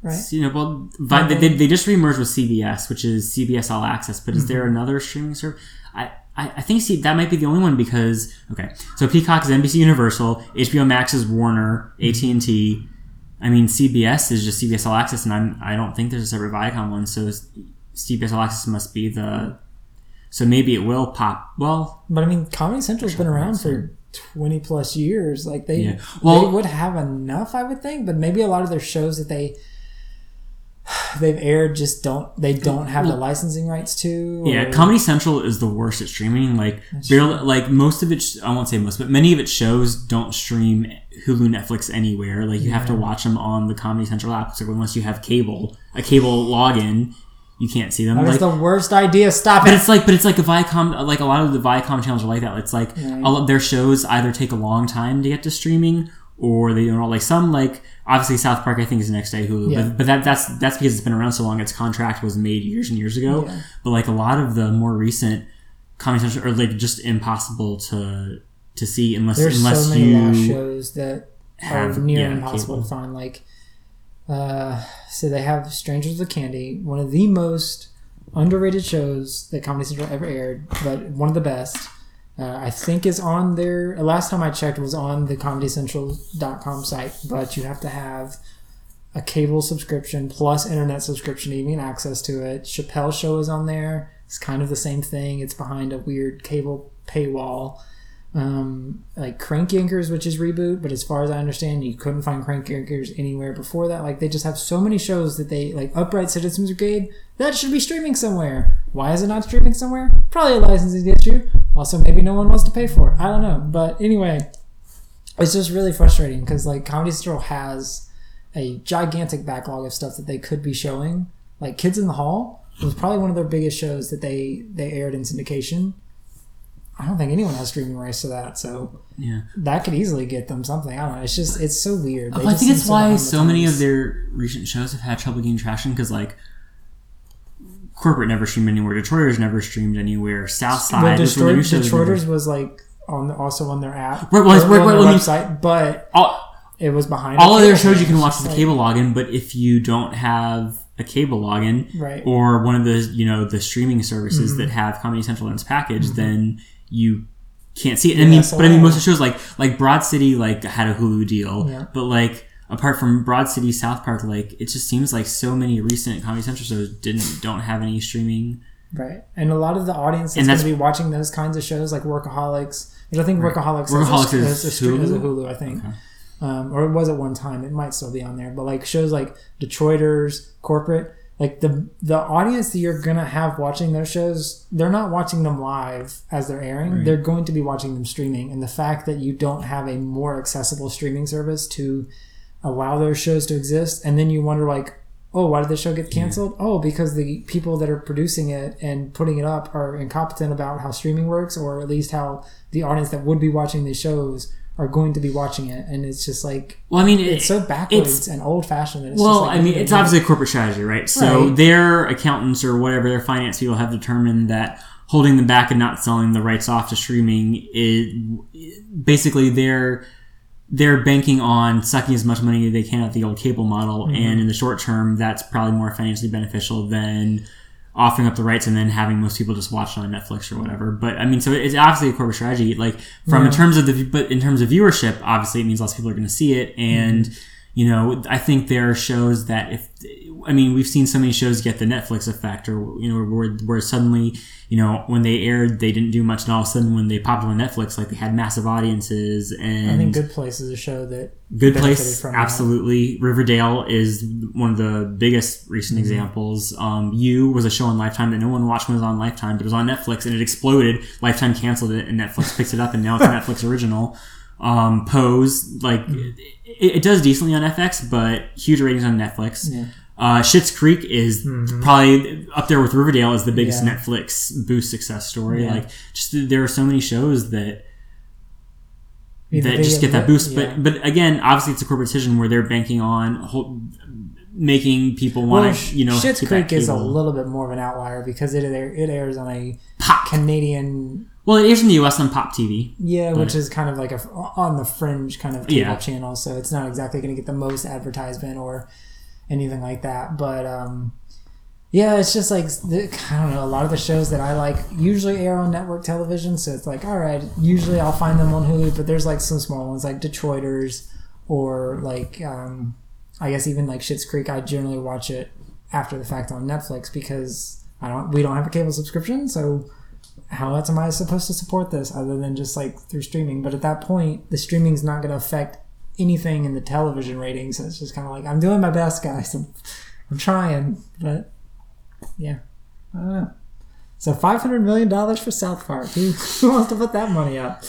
Right. You know, well, Vi, okay. they they just re-merged with C B S, which is C B S All Access. But is mm-hmm. there another streaming service? I. I think see that might be the only one because okay, so Peacock is N B C Universal, H B O Max is Warner, A T and T. I mean C B S is just C B S All Access, and I'm I don't think there's a separate Viacom one, so C B S All Access must be the. So maybe it will pop. Well, but I mean, Comedy Central's been around for twenty plus years. Like they, yeah. well, they would have enough, I would think, but maybe a lot of their shows that they. They've aired just don't they don't have the licensing rights to or... yeah Comedy Central is the worst at streaming like barely, like most of it I won't say most but many of its shows don't stream Hulu Netflix anywhere like you yeah. have to watch them on the Comedy Central app so unless you have cable a cable login you can't see them that like, was the worst idea stop but it but it's like but it's like a Viacom like a lot of the Viacom channels are like that it's like yeah. all of their shows either take a long time to get to streaming or they don't like some, like obviously South Park I think is the next day Hulu, yeah. but, but that that's that's because it's been around so long. Its contract was made years and years ago. Yeah. But like a lot of the more recent comedy are like just impossible to to see unless there's unless so many you now shows that have, are near yeah, impossible cable. to find. Like uh, so they have Strangers with Candy, one of the most underrated shows that Comedy Central ever aired, but one of the best. Uh, I think is on their... Last time I checked was on the comedy central dot com site, but you have to have a cable subscription plus internet subscription to even get access to it. Chappelle's Show is on there. It's kind of the same thing. It's behind a weird cable paywall. Um, like Crank Yankers, which is reboot, but as far as I understand, you couldn't find Crank Yankers anywhere before that. Like, they just have so many shows that they... Like, Upright Citizens Brigade, that should be streaming somewhere. Why is it not streaming somewhere? Probably a licensing issue. Also, maybe no one wants to pay for it. I don't know. But anyway, it's just really frustrating because, like, Comedy Central has a gigantic backlog of stuff that they could be showing. Like, Kids in the Hall was probably one of their biggest shows that they, they aired in syndication. I don't think anyone has streaming rights to that, so yeah, that could easily get them something. I don't know. It's just, it's so weird. They I just think it's so why so many of their recent shows have had trouble getting traction because, like, Corporate never streamed anywhere. Detroiters never streamed anywhere. Southside. Well, Detroit, Detroiters never... was like on also on their app, right? Well, right, right, on their well, website, you, but all, it was behind. All of their shows you can watch with like, a cable login, but if you don't have a cable login, right. or one of the you know the streaming services mm-hmm. that have Comedy Central in its package, mm-hmm. then you can't see it. And yeah, I mean, so but I mean, most of the shows like like Broad City like had a Hulu deal, yeah. but like. Apart from Broad City, South Park, like it just seems like so many recent Comedy Central shows didn't don't have any streaming. Right, and a lot of the audience is going to be watching those kinds of shows, like Workaholics, which I think right. Workaholics, Workaholics is, is, a, Hulu? is a Hulu, I think, okay. um, or it was at one time. It might still be on there, but like shows like Detroiters, Corporate, like the the audience that you're gonna have watching those shows, they're not watching them live as they're airing. Right. They're going to be watching them streaming, and the fact that you don't have a more accessible streaming service to allow those shows to exist, and then you wonder like, oh, why did this show get canceled? Yeah. Oh, because the people that are producing it and putting it up are incompetent about how streaming works, or at least how the audience that would be watching these shows are going to be watching it. And it's just like, well, I mean, it, it's so backwards it's, and old-fashioned that it's well just like, I mean it's obviously a corporate strategy, right? So right. their accountants or whatever, their finance people have determined that holding them back and not selling the rights off to streaming is basically their they're banking on sucking as much money as they can at the old cable model. Mm-hmm. And in the short term, that's probably more financially beneficial than offering up the rights and then having most people just watch it on Netflix or whatever. But I mean, so it's obviously a corporate strategy, like from yeah. in terms of the, but in terms of viewership, obviously it means less people are going to see it. And, mm-hmm. you know, I think there are shows that if, I mean, we've seen so many shows get the Netflix effect or, you know, where, where suddenly, you know, when they aired, they didn't do much. And all of a sudden when they popped on Netflix, like they had massive audiences. And I think Good Place is a show that Good Place. From absolutely. That. Riverdale is one of the biggest recent mm-hmm. examples. Um, You was a show on Lifetime that no one watched when it was on Lifetime, but it was on Netflix and it exploded. Lifetime canceled it and Netflix picked it up and now it's a Netflix original. Um, Pose, like mm-hmm. it, it does decently on F X, but huge ratings on Netflix. Yeah. Uh, Schitt's Creek is mm-hmm. probably up there with Riverdale as the biggest yeah. Netflix boost success story. Yeah. Like, just there are so many shows that that they, just get that boost. Yeah. But but again, obviously, it's a corporate decision where they're banking on whole, making people want well, to you know. Schitt's Creek is a little bit more of an outlier because it it airs on a Pop. Canadian. Well, it airs in the U S on Pop T V. Yeah, which is kind of like a on the fringe kind of cable yeah. channel, so it's not exactly going to get the most advertisement or anything like that. But um yeah, it's just like, I don't know, a lot of the shows that I like usually air on network television, so it's like, all right, usually I'll find them on Hulu, but there's like some small ones like Detroiters or like um I guess even like Schitt's Creek. I generally watch it after the fact on Netflix because I don't we don't have a cable subscription, so how else am I supposed to support this other than just like through streaming? But at that point, the streaming's not going to affect anything in the television ratings, so it's just kind of like, I'm doing my best, guys. I'm, I'm trying, but yeah, I don't know. So five hundred million dollars for South Park. Who, who wants to put that money up?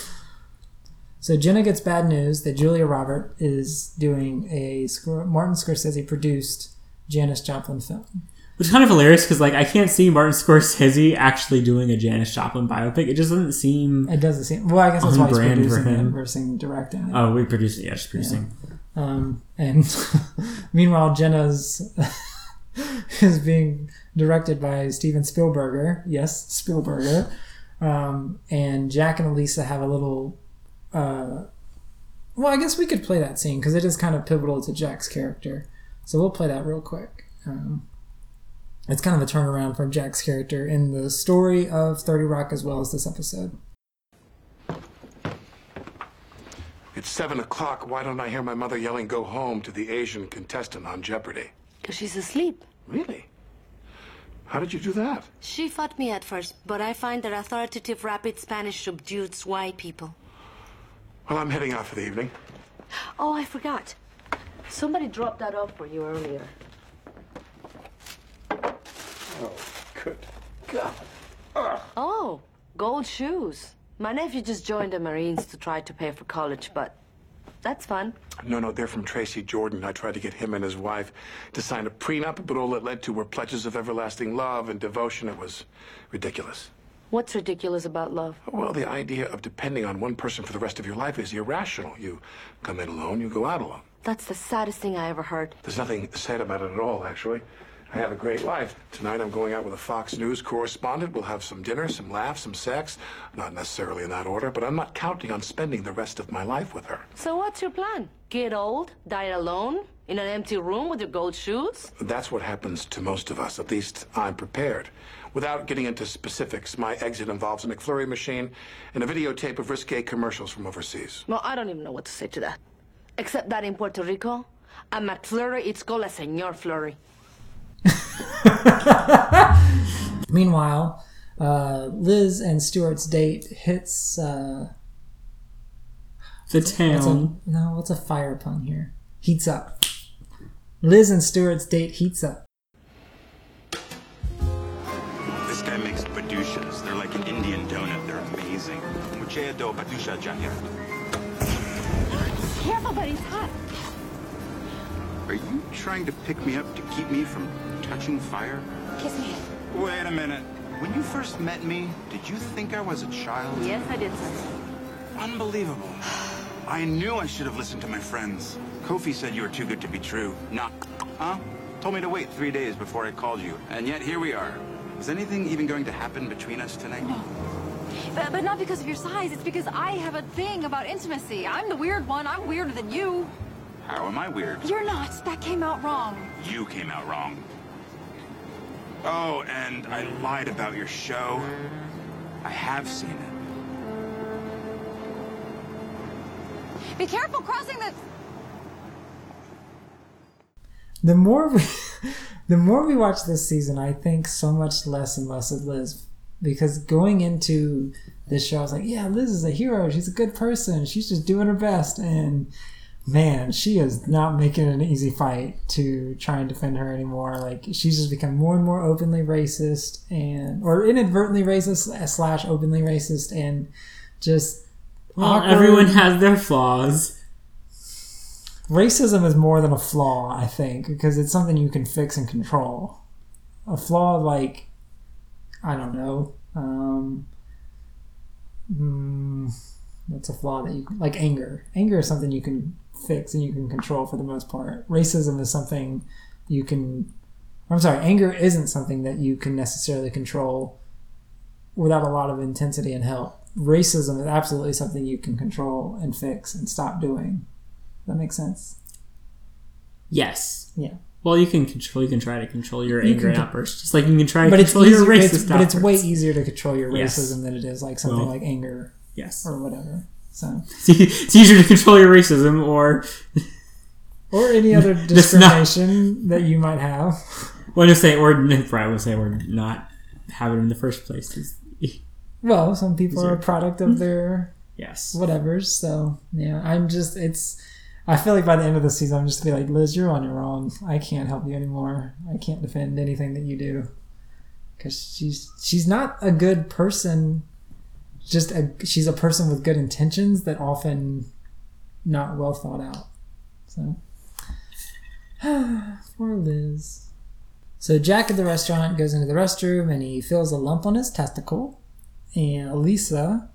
So Jenna gets bad news that Julia Roberts is doing a Martin Scorsese produced Janis Joplin film. Which is kind of hilarious because, like, I can't see Martin Scorsese actually doing a Janis Joplin biopic. It just doesn't seem... It doesn't seem... Well, I guess that's why he's producing and reversing directing. It. Oh, we produced it. Yeah, just producing. Yeah. Um, and meanwhile, Jenna's is being directed by Steven Spielberger. Yes, Spielberger. Um, and Jack and Elisa have a little... Uh, well, I guess we could play that scene because it is kind of pivotal to Jack's character. So we'll play that real quick. Um... It's kind of a turnaround from Jack's character in the story of thirty rock as well as this episode. It's seven o'clock. Why don't I hear my mother yelling, "Go home," to the Asian contestant on Jeopardy? Because she's asleep. Really? How did you do that? She fought me at first, but I find that authoritative rapid Spanish subdues white people. Well, I'm heading out for the evening. Oh, I forgot. Somebody dropped that off for you earlier. Oh, good God. Ugh. Oh, gold shoes. My nephew just joined the Marines to try to pay for college, but that's fun. No, no, they're from Tracy Jordan. I tried to get him and his wife to sign a prenup, but all it led to were pledges of everlasting love and devotion. It was ridiculous. What's ridiculous about love? Well, the idea of depending on one person for the rest of your life is irrational. You come in alone, you go out alone. That's the saddest thing I ever heard. There's nothing sad about it at all, actually. I have a great life. Tonight I'm going out with a Fox News correspondent. We'll have some dinner, some laughs, some sex. Not necessarily in that order, but I'm not counting on spending the rest of my life with her. So what's your plan? Get old, die alone, in an empty room with your gold shoes? That's what happens to most of us. At least I'm prepared. Without getting into specifics, my exit involves a McFlurry machine and a videotape of risque commercials from overseas. Well, I don't even know what to say to that. Except that in Puerto Rico, a McFlurry, it's called a Señor Flurry. Meanwhile, uh, Liz and Stuart's date hits uh, the town. What's a, no, what's a fire pun here? Heats up. Liz and Stuart's date heats up. This guy makes badushas. They're like an Indian donut. They're amazing. Careful, buddy. It's hot. Are you trying to pick me up to keep me from touching fire? Kiss me. Wait a minute. When you first met me, did you think I was a child? Yes, I did, sir. Unbelievable. I knew I should have listened to my friends. Kofi said you were too good to be true. Nah. Huh? Told me to wait three days before I called you. And yet here we are. Is anything even going to happen between us tonight? No. But, but not because of your size. It's because I have a thing about intimacy. I'm the weird one. I'm weirder than you. How am I weird? You're not. That came out wrong. You came out wrong. Oh, and I lied about your show. I have seen it. Be careful crossing this. The more we, the more we watch this season, I think so much less and less of Liz. Because going into this show, I was like, yeah, Liz is a hero. She's a good person. She's just doing her best. And... man, she is not making an easy fight to try and defend her anymore. Like, she's just become more and more openly racist and, or inadvertently racist slash openly racist and just... Well, awkward. Everyone has their flaws. Racism is more than a flaw, I think, because it's something you can fix and control. A flaw, like, I don't know, um... Mm, that's a flaw that you... Like, anger. Anger is something you can... fix and you can control for the most part. Racism is something you can... I'm sorry, anger isn't something that you can necessarily control without a lot of intensity and help. Racism is absolutely something you can control and fix and stop doing. That makes sense? Yes. Yeah. Well, you can control. You can try to control your you anger can, outbursts, just like you can try to control easier, your racist outbursts. But it's way easier to control your racism yes. than it is like something well, like anger yes. or whatever. So it's easier to control your racism or or any other discrimination not, that you might have. Well, I'm saying, or I would say, or not have it in the first place. Is, well, some people easier. Are a product of their yes, whatevers. So yeah, I'm just it's. I feel like by the end of the season, I'm just gonna be like, Liz, you're on your own. I can't help you anymore. I can't defend anything that you do because she's she's not a good person. Just a, she's a person with good intentions that often not well thought out. So, poor Liz. So Jack at the restaurant goes into the restroom and he feels a lump on his testicle, and Elisa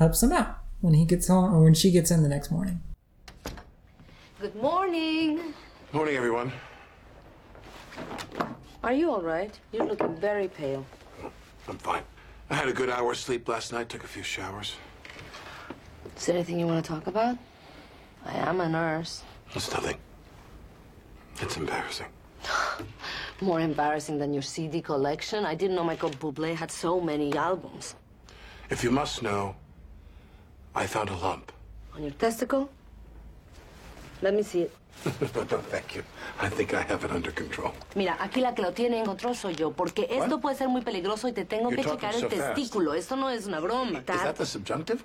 helps him out when he gets home, or when she gets in the next morning. Good morning. Morning, everyone. Are you all right? You're looking very pale. I'm fine. I had a good hour's sleep last night, took a few showers. Is there anything you want to talk about? I am a nurse. It's nothing. It's embarrassing. More embarrassing than your C D collection? I didn't know Michael Bublé had so many albums. If you must know, I found a lump. On your testicle? Let me see it. No, no, thank you. I think I have it under control. Mira, aquí la que lo tiene en control soy yo, porque what? Esto puede ser muy peligroso y te tengo You're que checar el so testículo. Fast. Esto no es una broma. Is that the subjunctive?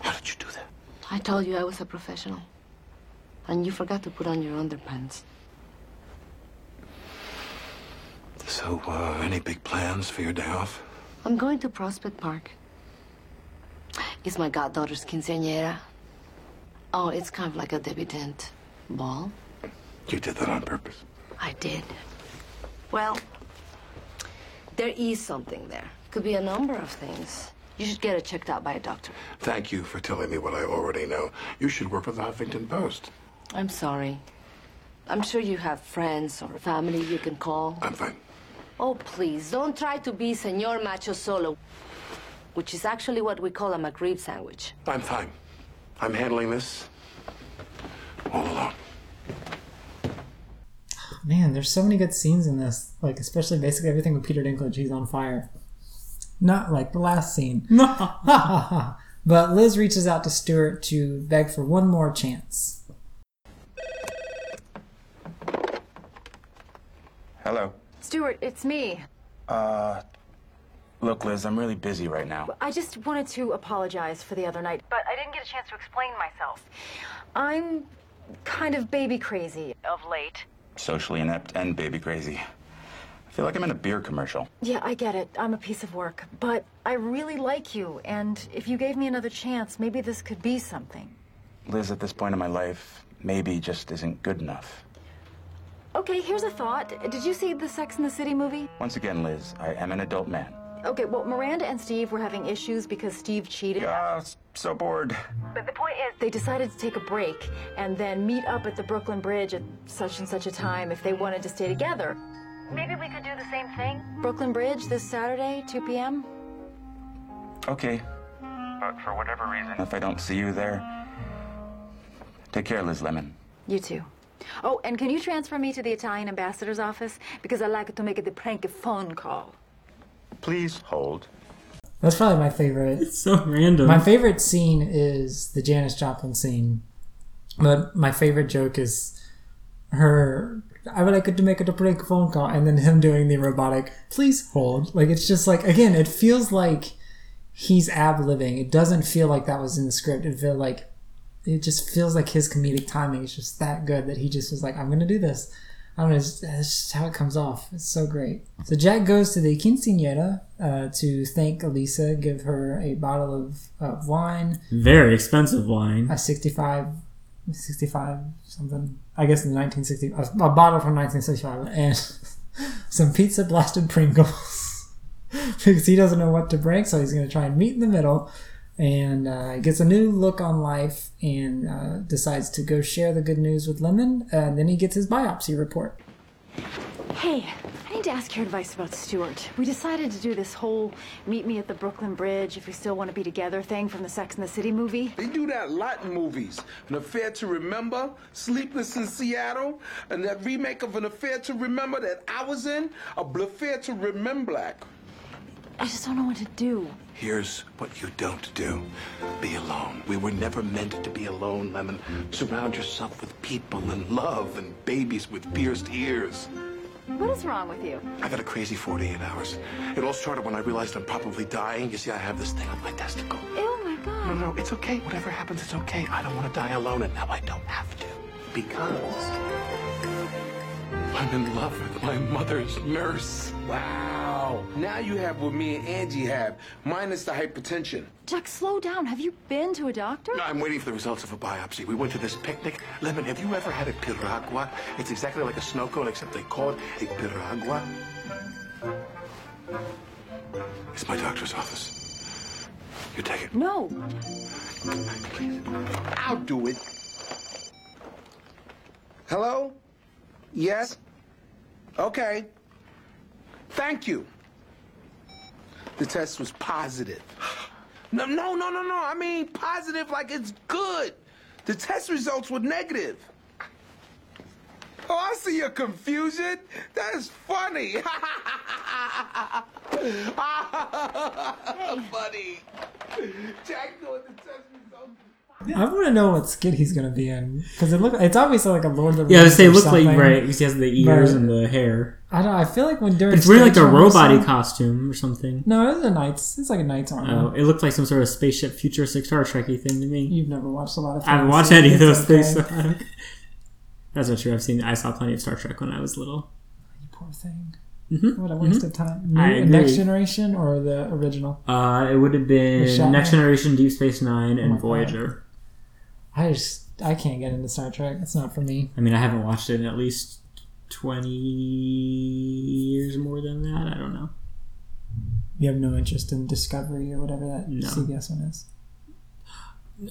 How did you do that? I told you I was a professional. And you forgot to put on your underpants. So, uh, any big plans for your day off? I'm going to Prospect Park. It's my goddaughter's quinceañera. Oh, it's kind of like a debutante ball. You did that on purpose? I did. Well, there is something there. Could be a number of things. You should get it checked out by a doctor. Thank you for telling me what I already know. You should work with the Huffington Post. I'm sorry. I'm sure you have friends or family you can call. I'm fine. Oh, please, don't try to be Señor Macho Solo, which is actually what we call a McRib sandwich. I'm fine. I'm handling this all alone. Man, there's so many good scenes in this. Like, especially basically everything with Peter Dinklage. He's on fire. Not like the last scene. But Liz reaches out to Stuart to beg for one more chance. Hello. Stuart, it's me. Uh... Look, Liz, I'm really busy right now. I just wanted to apologize for the other night, but I didn't get a chance to explain myself. I'm kind of baby crazy of late. Socially inept and baby crazy. I feel like I'm in a beer commercial. Yeah, I get it. I'm a piece of work, but I really like you, and if you gave me another chance, maybe this could be something. Liz, at this point in my life, maybe just isn't good enough. Okay, here's a thought. Did you see the Sex and the City movie? Once again, Liz, I am an adult man. Okay, well, Miranda and Steve were having issues because Steve cheated. Yeah, so bored. But the point is, they decided to take a break and then meet up at the Brooklyn Bridge at such and such a time if they wanted to stay together. Maybe we could do the same thing? Brooklyn Bridge this Saturday, two p.m.? Okay. But for whatever reason, if I don't see you there, take care, Liz Lemon. You too. Oh, and can you transfer me to the Italian ambassador's office? Because I like to make it the prank phone call. Please hold. That's probably my favorite. It's so random. My favorite scene is the Janis Joplin scene. But my favorite joke is her, I would like to make it a prank phone call, and then him doing the robotic, please hold. Like, it's just like, again, it feels like he's ad-libbing. It doesn't feel like that was in the script. It feel like, it just feels like his comedic timing is just that good that he just was like, I'm going to do this. I don't know, it's, it's just how it comes off. It's so great. So Jack goes to the quinceañera uh, to thank Elisa, give her a bottle of uh, wine. Very expensive wine. A sixty-five, sixty-five something. I guess in the nineteen sixty, a, a bottle from nineteen sixty-five. And some pizza blasted Pringles. Because he doesn't know what to bring, so he's going to try and meet in the middle. And uh, gets a new look on life and uh, decides to go share the good news with Lemon. And then he gets his biopsy report. Hey, I need to ask your advice about Stuart. We decided to do this whole meet me at the Brooklyn Bridge if we still want to be together thing from the Sex and the City movie. They do that a lot in movies. An Affair to Remember, Sleepless in Seattle, and that remake of An Affair to Remember that I was in, A Blaffair to Rememblack. I just don't know what to do. Here's what you don't do. Be alone. We were never meant to be alone, Lemon. Surround yourself with people and love and babies with pierced ears. What is wrong with you? I got a crazy forty-eight hours. It all started when I realized I'm probably dying. You see, I have this thing on my testicle. Oh, my God. No, no, it's okay. Whatever happens, it's okay. I don't want to die alone, and now I don't have to. Because... I'm in love with my mother's nurse. Wow. Now you have what me and Angie have, minus the hypertension. Jack, slow down. Have you been to a doctor? No, I'm waiting for the results of a biopsy. We went to this picnic. Lemon, have you ever had a piragua? It's exactly like a snow cone, except they call it a piragua. It's my doctor's office. You take it. No. Please. I'll do it. Hello? Yes? Okay. Thank you. The test was positive. No, no, no, no, no. I mean positive like it's good. The test results were negative. Oh, I see your confusion. That is funny. Hey. Funny. Jack doing the test results. I want to know what skit he's going to be in, because it look—it's obviously like a Lord of the Rings. Yeah, they look like right. He has the ears and the hair. I don't. I feel like when during it's really like a robot-y costume or something. No, it's a knights. It's like a knights armor. Oh, it looked like some sort of spaceship, futuristic Star Trek-y thing to me. You've never watched a lot of. I haven't watched any of those things. So that's not true. I've seen. I saw plenty of Star Trek when I was little. You poor thing. Mm-hmm. What a waste mm-hmm. of time. New, I agree. Next Generation or the original? Uh, it would have been Next Generation, Deep Space Nine, and oh Voyager. God. I just I can't get into Star Trek. It's not for me. I mean, I haven't watched it in at least twenty years more than that. I don't know. You have no interest in Discovery or whatever that no. C B S one is.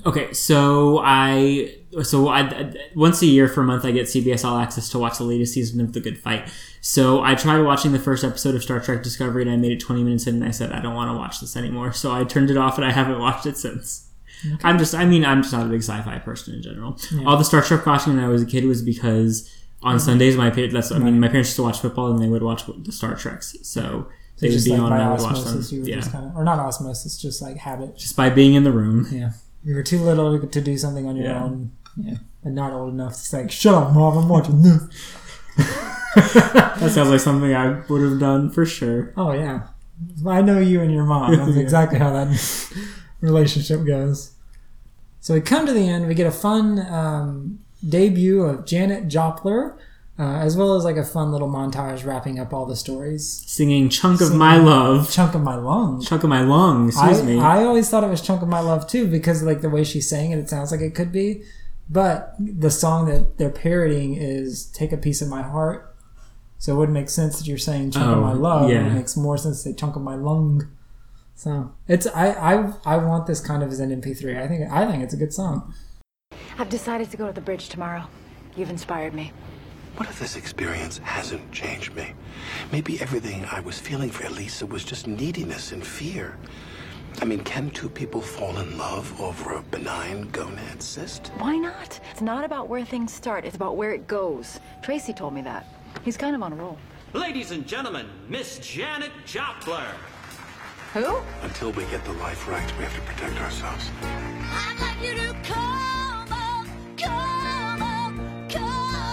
Okay, so I so I, I once a year for a month I get C B S All Access to watch the latest season of The Good Fight. So I tried watching the first episode of Star Trek Discovery and I made it twenty minutes in and I said I don't want to watch this anymore. So I turned it off and I haven't watched it since. Okay. I'm just I mean I'm just not a big sci-fi person in general. Yeah. All the Star Trek watching when I was a kid was because on Sundays my that's I mean my parents used to watch football and they would watch the Star Treks. So. They so would be like on and I would watch them. You were yeah. just kinda, or not osmosis, just like habit. Just by being in the room. Yeah. You were too little to do something on your yeah. own. Yeah. And not old enough to say, shut up, Mom, I'm watching this. That sounds like something I would have done for sure. Oh, yeah. I know you and your mom. That's yeah. exactly how that relationship goes. So we come to the end. We get a fun um, debut of Janis Joplin, uh, as well as like a fun little montage wrapping up all the stories. Singing Chunk Singing, of My Love. Chunk of My Lung. Chunk of My Lung, excuse I, me. I always thought it was Chunk of My Love too because like the way she sang it, it sounds like it could be. But the song that they're parodying is Take a Piece of My Heart. So it wouldn't make sense that you're saying Chunk oh, of My Love. Yeah. It makes more sense to say Chunk of My Lung. So it's I, I I want this kind of as an M P three. I think I think it's a good song. I've decided to go to the bridge tomorrow. You've inspired me. What if this experience hasn't changed me? Maybe everything I was feeling for Elisa was just neediness and fear. I mean, can two people fall in love over a benign gonad cyst? Why not? It's not about where things start. It's about where it goes. Tracy told me that. He's kind of on a roll. Ladies and gentlemen, Miss Janis Joplin. Who? Until we get the life right, we have to protect ourselves. I'd like you to come up, come up, come up.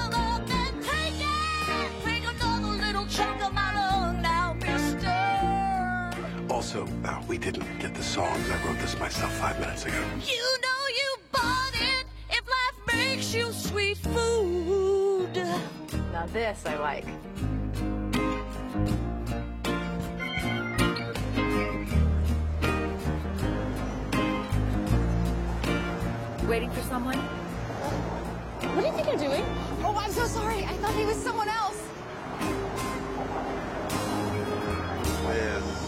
Also, uh, we didn't get the song. I wrote this myself five minutes ago. You know you bought it if life makes you sweet food. Now this I like. Waiting for someone? What do you think you're doing? Oh, I'm so sorry. I thought he was someone else. Yes.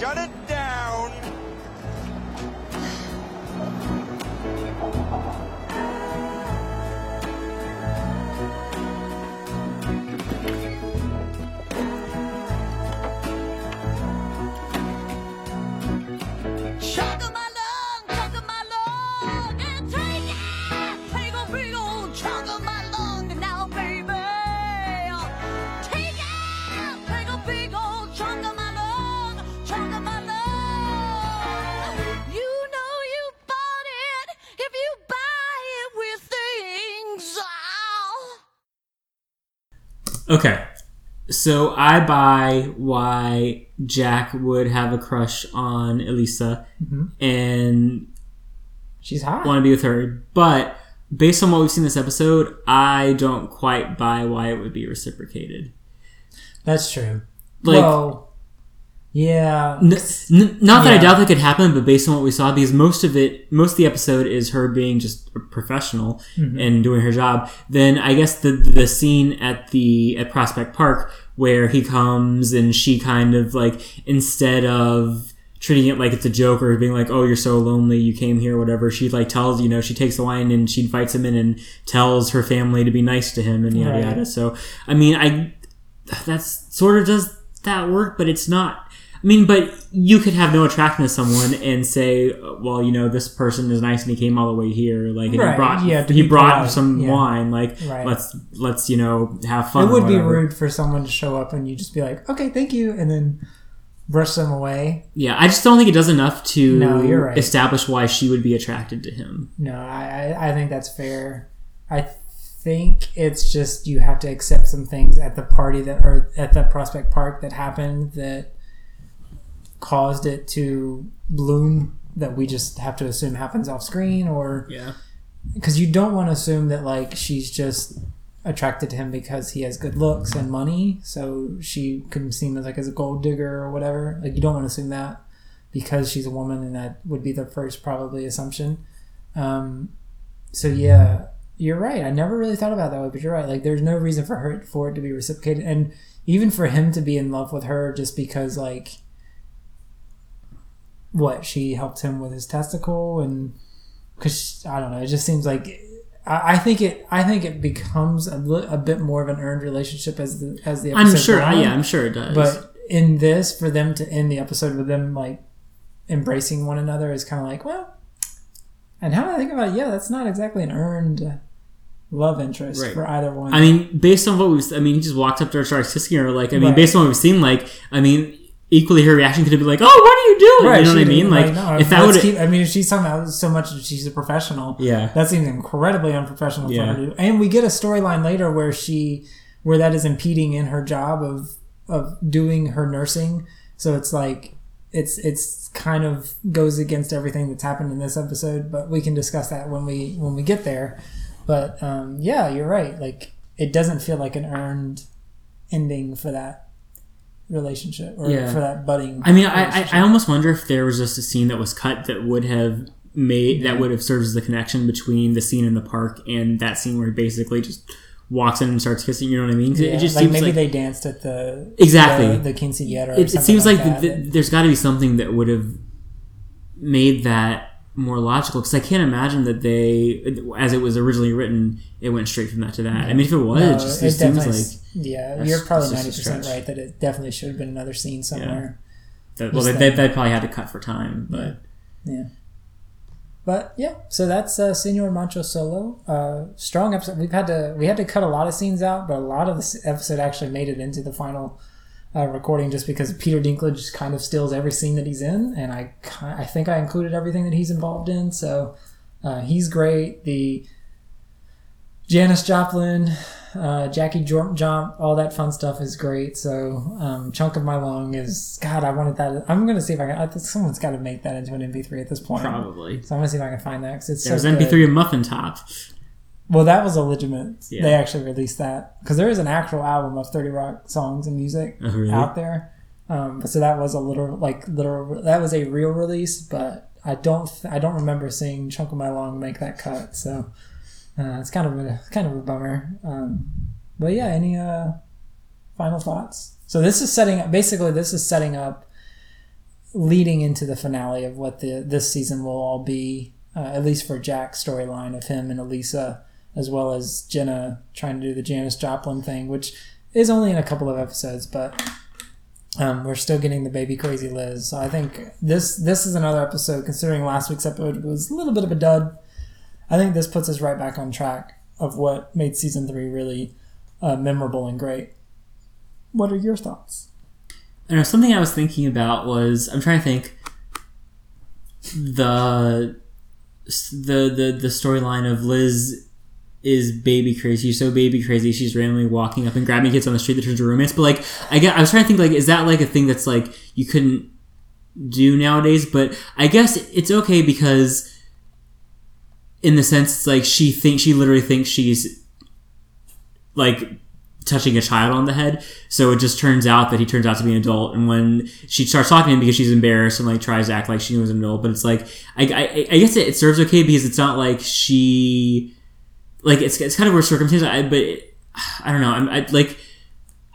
Shut it down. Chunk of my lung, chunk of my lung, and take it, take a big old chunk of my lung now, baby. Take it, take a big old chunk of my. Okay, so I buy why Jack would have a crush on Elisa mm-hmm. and she's hot. Want to be with her, but based on what we've seen this episode, I don't quite buy why it would be reciprocated. That's true. Like, well, yeah. N- n- not that yeah. I doubt that could happen, but based on what we saw, because most of it, most of the episode is her being just a professional mm-hmm. and doing her job. Then I guess the the scene at the at Prospect Park where he comes and she kind of like, instead of treating it like it's a joke or being like, oh, you're so lonely, you came here, whatever, she like tells, you know, she takes the line and she invites him in and tells her family to be nice to him and yada right. yada. So, I mean, I that's sort of does that work, but it's not. I mean, but you could have no attractiveness to someone and say, well, you know, this person is nice and he came all the way here. Like, and right. he brought, yeah, he brought some yeah. wine. Like, right. let's, let's, you know, have fun. It would be rude for someone to show up and you just be like, okay, thank you. And then brush them away. Yeah, I just don't think it does enough to no, you're right. establish why she would be attracted to him. No, I, I think that's fair. I think it's just you have to accept some things at the party that or at the Prospect Park that happened that caused it to bloom that we just have to assume happens off screen, or yeah, because you don't want to assume that like she's just attracted to him because he has good looks and money, so she could seem as like as a gold digger or whatever. Like, you don't want to assume that because she's a woman, and that would be the first probably assumption. Um, so yeah, you're right. I never really thought about it that way, but you're right. Like, there's no reason for her for it to be reciprocated, and even for him to be in love with her just because like. What, she helped him with his testicle, and because I don't know, it just seems like I, I think it. I think it becomes a, li- a bit more of an earned relationship as the as the episode. I'm sure, goes on. yeah, I'm sure it does. But in this, for them to end the episode with them like embracing one another is kind of like, well, and how do I think about it? Yeah, that's not exactly an earned love interest right. for either one. I mean, based on what we've, I mean, he just walked up to her, started kissing her. Like, I mean, right. based on what we've seen, like, I mean. Equally, her reaction could have been like, "Oh, what are you doing?" Right, you know what I mean? Like, like no, if that would, I mean, if she's talking about so much, that she's a professional. Yeah, that seems incredibly unprofessional yeah. for her to do. And we get a storyline later where she, where that is impeding in her job of of doing her nursing. So it's like, it's it's kind of goes against everything that's happened in this episode. But we can discuss that when we when we get there. But um, yeah, you're right. Like, it doesn't feel like an earned ending for that relationship or yeah. for that budding. I mean, I, I I almost wonder if there was just a scene that was cut that would have made yeah. that would have served as the connection between the scene in the park and that scene where he basically just walks in and starts kissing. You know what I mean? Yeah. It just like seems maybe like, they danced at the exactly the, the quinceañera. Or it, something it seems like, like the, the, there's got to be something that would have made that more logical, because I can't imagine that they, as it was originally written, it went straight from that to that. Yeah. I mean, if it was, no, it just it it seems like yeah, you're probably ninety percent right that it definitely should have been another scene somewhere. Yeah. That, well, they, they, they probably had to cut for time, but yeah, but yeah. So that's uh, Señor Macho Solo. Uh, strong episode. We've had to we had to cut a lot of scenes out, but a lot of this episode actually made it into the final. Uh, recording, just because Peter Dinklage kind of steals every scene that he's in, and I I think I included everything that he's involved in, so uh, he's great. The Janis Joplin, uh, Jackie Jump, all that fun stuff is great. So um, Chunk of My Lung is, God, I wanted that. I'm going to see if I can, I think someone's got to make that into an M P three at this point. Probably. So I'm going to see if I can find that. Cause it's There's so M P three good. And Muffin Top. Well, that was a legitimate. Yeah. They actually released that because there is an actual album of thirty Rock songs and music oh, really? out there. Um, but so that was a little like literal. That was a real release, but I don't. I don't remember seeing Chunk of My Lung make that cut. So uh, it's kind of a kind of a bummer. Um, but yeah, any uh, final thoughts? So this is setting up. Basically, this is setting up, leading into the finale of what the this season will all be. Uh, at least for Jack's storyline of him and Elisa, as well as Jenna trying to do the Janis Joplin thing, which is only in a couple of episodes, but um, we're still getting the baby crazy Liz. So I think this this is another episode, considering last week's episode was a little bit of a dud. I think this puts us right back on track of what made season three really uh, memorable and great. What are your thoughts? I know something I was thinking about was, I'm trying to think, the the the, the storyline of Liz is baby crazy. She's so baby crazy. She's randomly walking up and grabbing kids on the street that turns to roommates. But like, I guess, I was trying to think like, is that like a thing that's like you couldn't do nowadays? But I guess it's okay because in the sense it's like she thinks, she literally thinks she's like touching a child on the head. So it just turns out that he turns out to be an adult. And when she starts talking to him because she's embarrassed and like tries to act like she was an adult, but it's like, I, I, I guess it serves okay because it's not like she, like it's it's kind of weird circumstance. I, but it, I don't know. I'm I, like,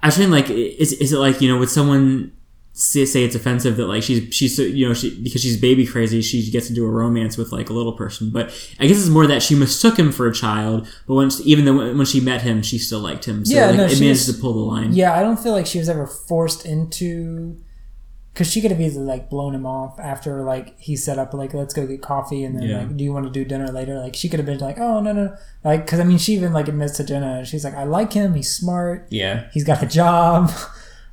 I was thinking like, is is it like, you know, would someone say, say it's offensive that like she's she's you know she because she's baby crazy she gets into a romance with like a little person? But I guess it's more that she mistook him for a child. But once even though when she met him, she still liked him. So yeah, like, no, it managed was, to pull the line. Yeah, I don't feel like she was ever forced into. Because she could have easily, like, blown him off after, like, he set up, like, let's go get coffee. And then, yeah. like, do you want to do dinner later? Like, she could have been like, oh, no, no. Like, because, I mean, she even, like, admits to Jenna. She's like, I like him. He's smart. Yeah. He's got a job.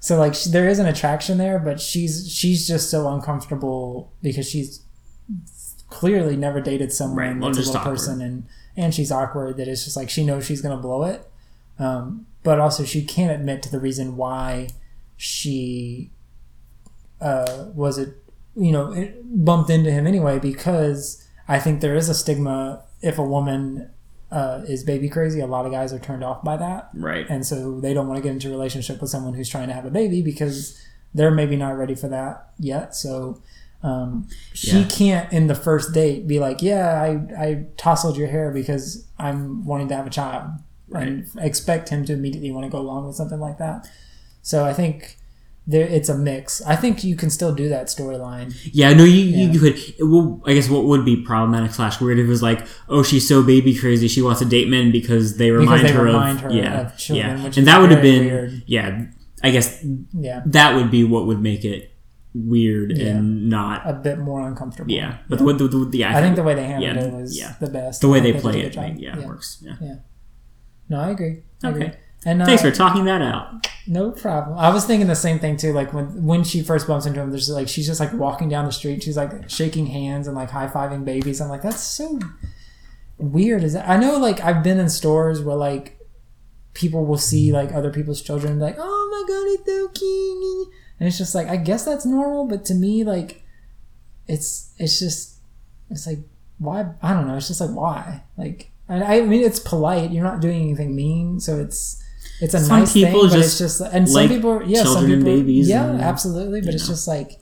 So, like, she, there is an attraction there. But she's she's just so uncomfortable because she's clearly never dated someone. Right. Well, that's a little person. And, and she's awkward that it's just, like, she knows she's going to blow it. Um, but also, she can't admit to the reason why she... Uh, was it, you know, it bumped into him anyway, because I think there is a stigma if a woman uh, is baby crazy. A lot of guys are turned off by that. Right. And so they don't want to get into a relationship with someone who's trying to have a baby because they're maybe not ready for that yet. So um, she yeah. can't in the first date be like, yeah, I, I tousled your hair because I'm wanting to have a child. Right. And expect him to immediately want to go along with something like that. So I think... There, it's a mix. I think you can still do that storyline. Yeah, no, you yeah. you could. It will, I guess what would be problematic slash weird if it was like, oh, she's so baby crazy, she wants to date men because they remind, because they her, remind of, her yeah, of children. Yeah, which and is that would have been weird. Yeah. I guess yeah. that would be what would make it weird yeah. and not a bit more uncomfortable. Yeah, but yeah. The, the, the, the, yeah, I, I think, think the way they handled yeah, it was yeah. the best. The way they, they play it, yeah, yeah, it works. Yeah. yeah. No, I agree. I okay. Agree. And, uh, thanks for talking that out. No problem. I was thinking the same thing too. Like when when she first bumps into him, there's like she's just like walking down the street. She's like shaking hands and like high fiving babies. I'm like, that's so weird. Is that? I know like I've been in stores where like people will see like other people's children and be like, oh my god, it's so cute. And it's just like I guess that's normal, but to me like it's it's just it's like why I don't know. It's just like why like I, I mean it's polite. You're not doing anything mean, so it's. It's a some nice people thing, but just it's just... And some like people... Yeah, some people... Babies yeah, and, absolutely. But it's know. just like...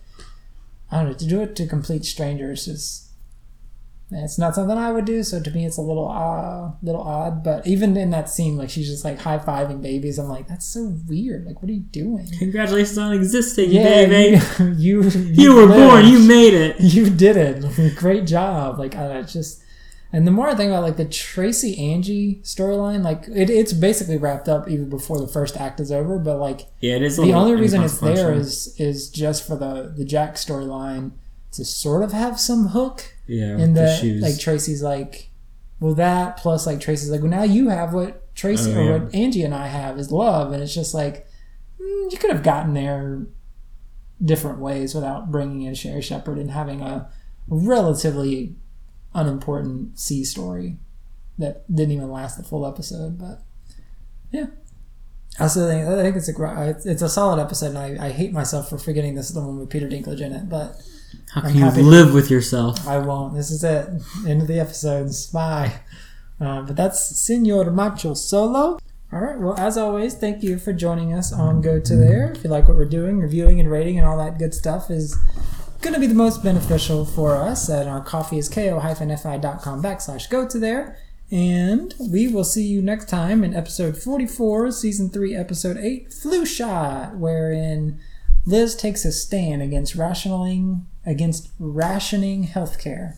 I don't know. To do it to complete strangers is... It's not something I would do. So to me, it's a little, uh, little odd. But even in that scene, like she's just like high-fiving babies. I'm like, that's so weird. Like, what are you doing? Congratulations on existing, yeah, baby. You, you, you, you were lived. born. You made it. You did it. Great job. Like, I just... And the more I think about like the Tracy Angie storyline, like it, it's basically wrapped up even before the first act is over. But like, yeah, it is. The only reason it's there is is just for the the Jack storyline to sort of have some hook. Yeah, in the, the shoes. Like Tracy's like, well, that plus like Tracy's like, well, now you have what Tracy oh, or yeah. what Angie and I have is love, and it's just like mm, you could have gotten there different ways without bringing in Sherry Shepherd and having a relatively unimportant C story that didn't even last the full episode. But yeah, I also think I think it's a it's a solid episode, and I, I hate myself for forgetting this is the one with Peter Dinklage in it. But how can I'm you happy live to, with yourself? I won't. This is it. End of the episodes. Bye. Uh, but that's Señor Macho Solo. All right. Well, as always, thank you for joining us on Go To There. If you like what we're doing, reviewing and rating and all that good stuff is going to be the most beneficial for us. And our coffee is ko-fi.com backslash go to there. And we will see you next time in episode forty-four, season three, episode eight, Flu Shot, wherein Liz takes a stand against rationing against rationing healthcare.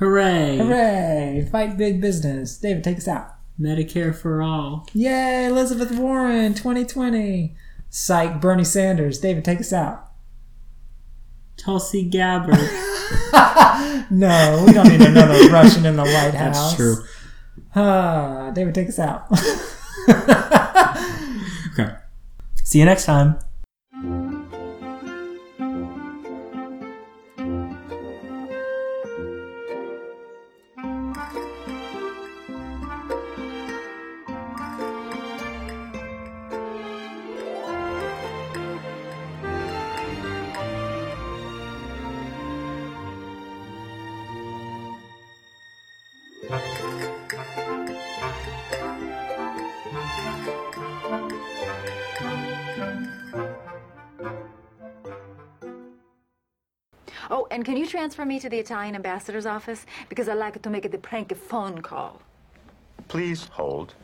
Hooray! Hooray! Fight big business. David, take us out. Medicare for all. Yay! Elizabeth Warren, twenty twenty. Psych, Bernie Sanders. David, take us out. Tulsi Gabbard. No, we don't need another Russian in the White House. That's true. Uh, David, take us out. Okay. See you next time. Oh, and can you transfer me to the Italian ambassador's office? Because I'd like to make it a prank phone call. Please hold.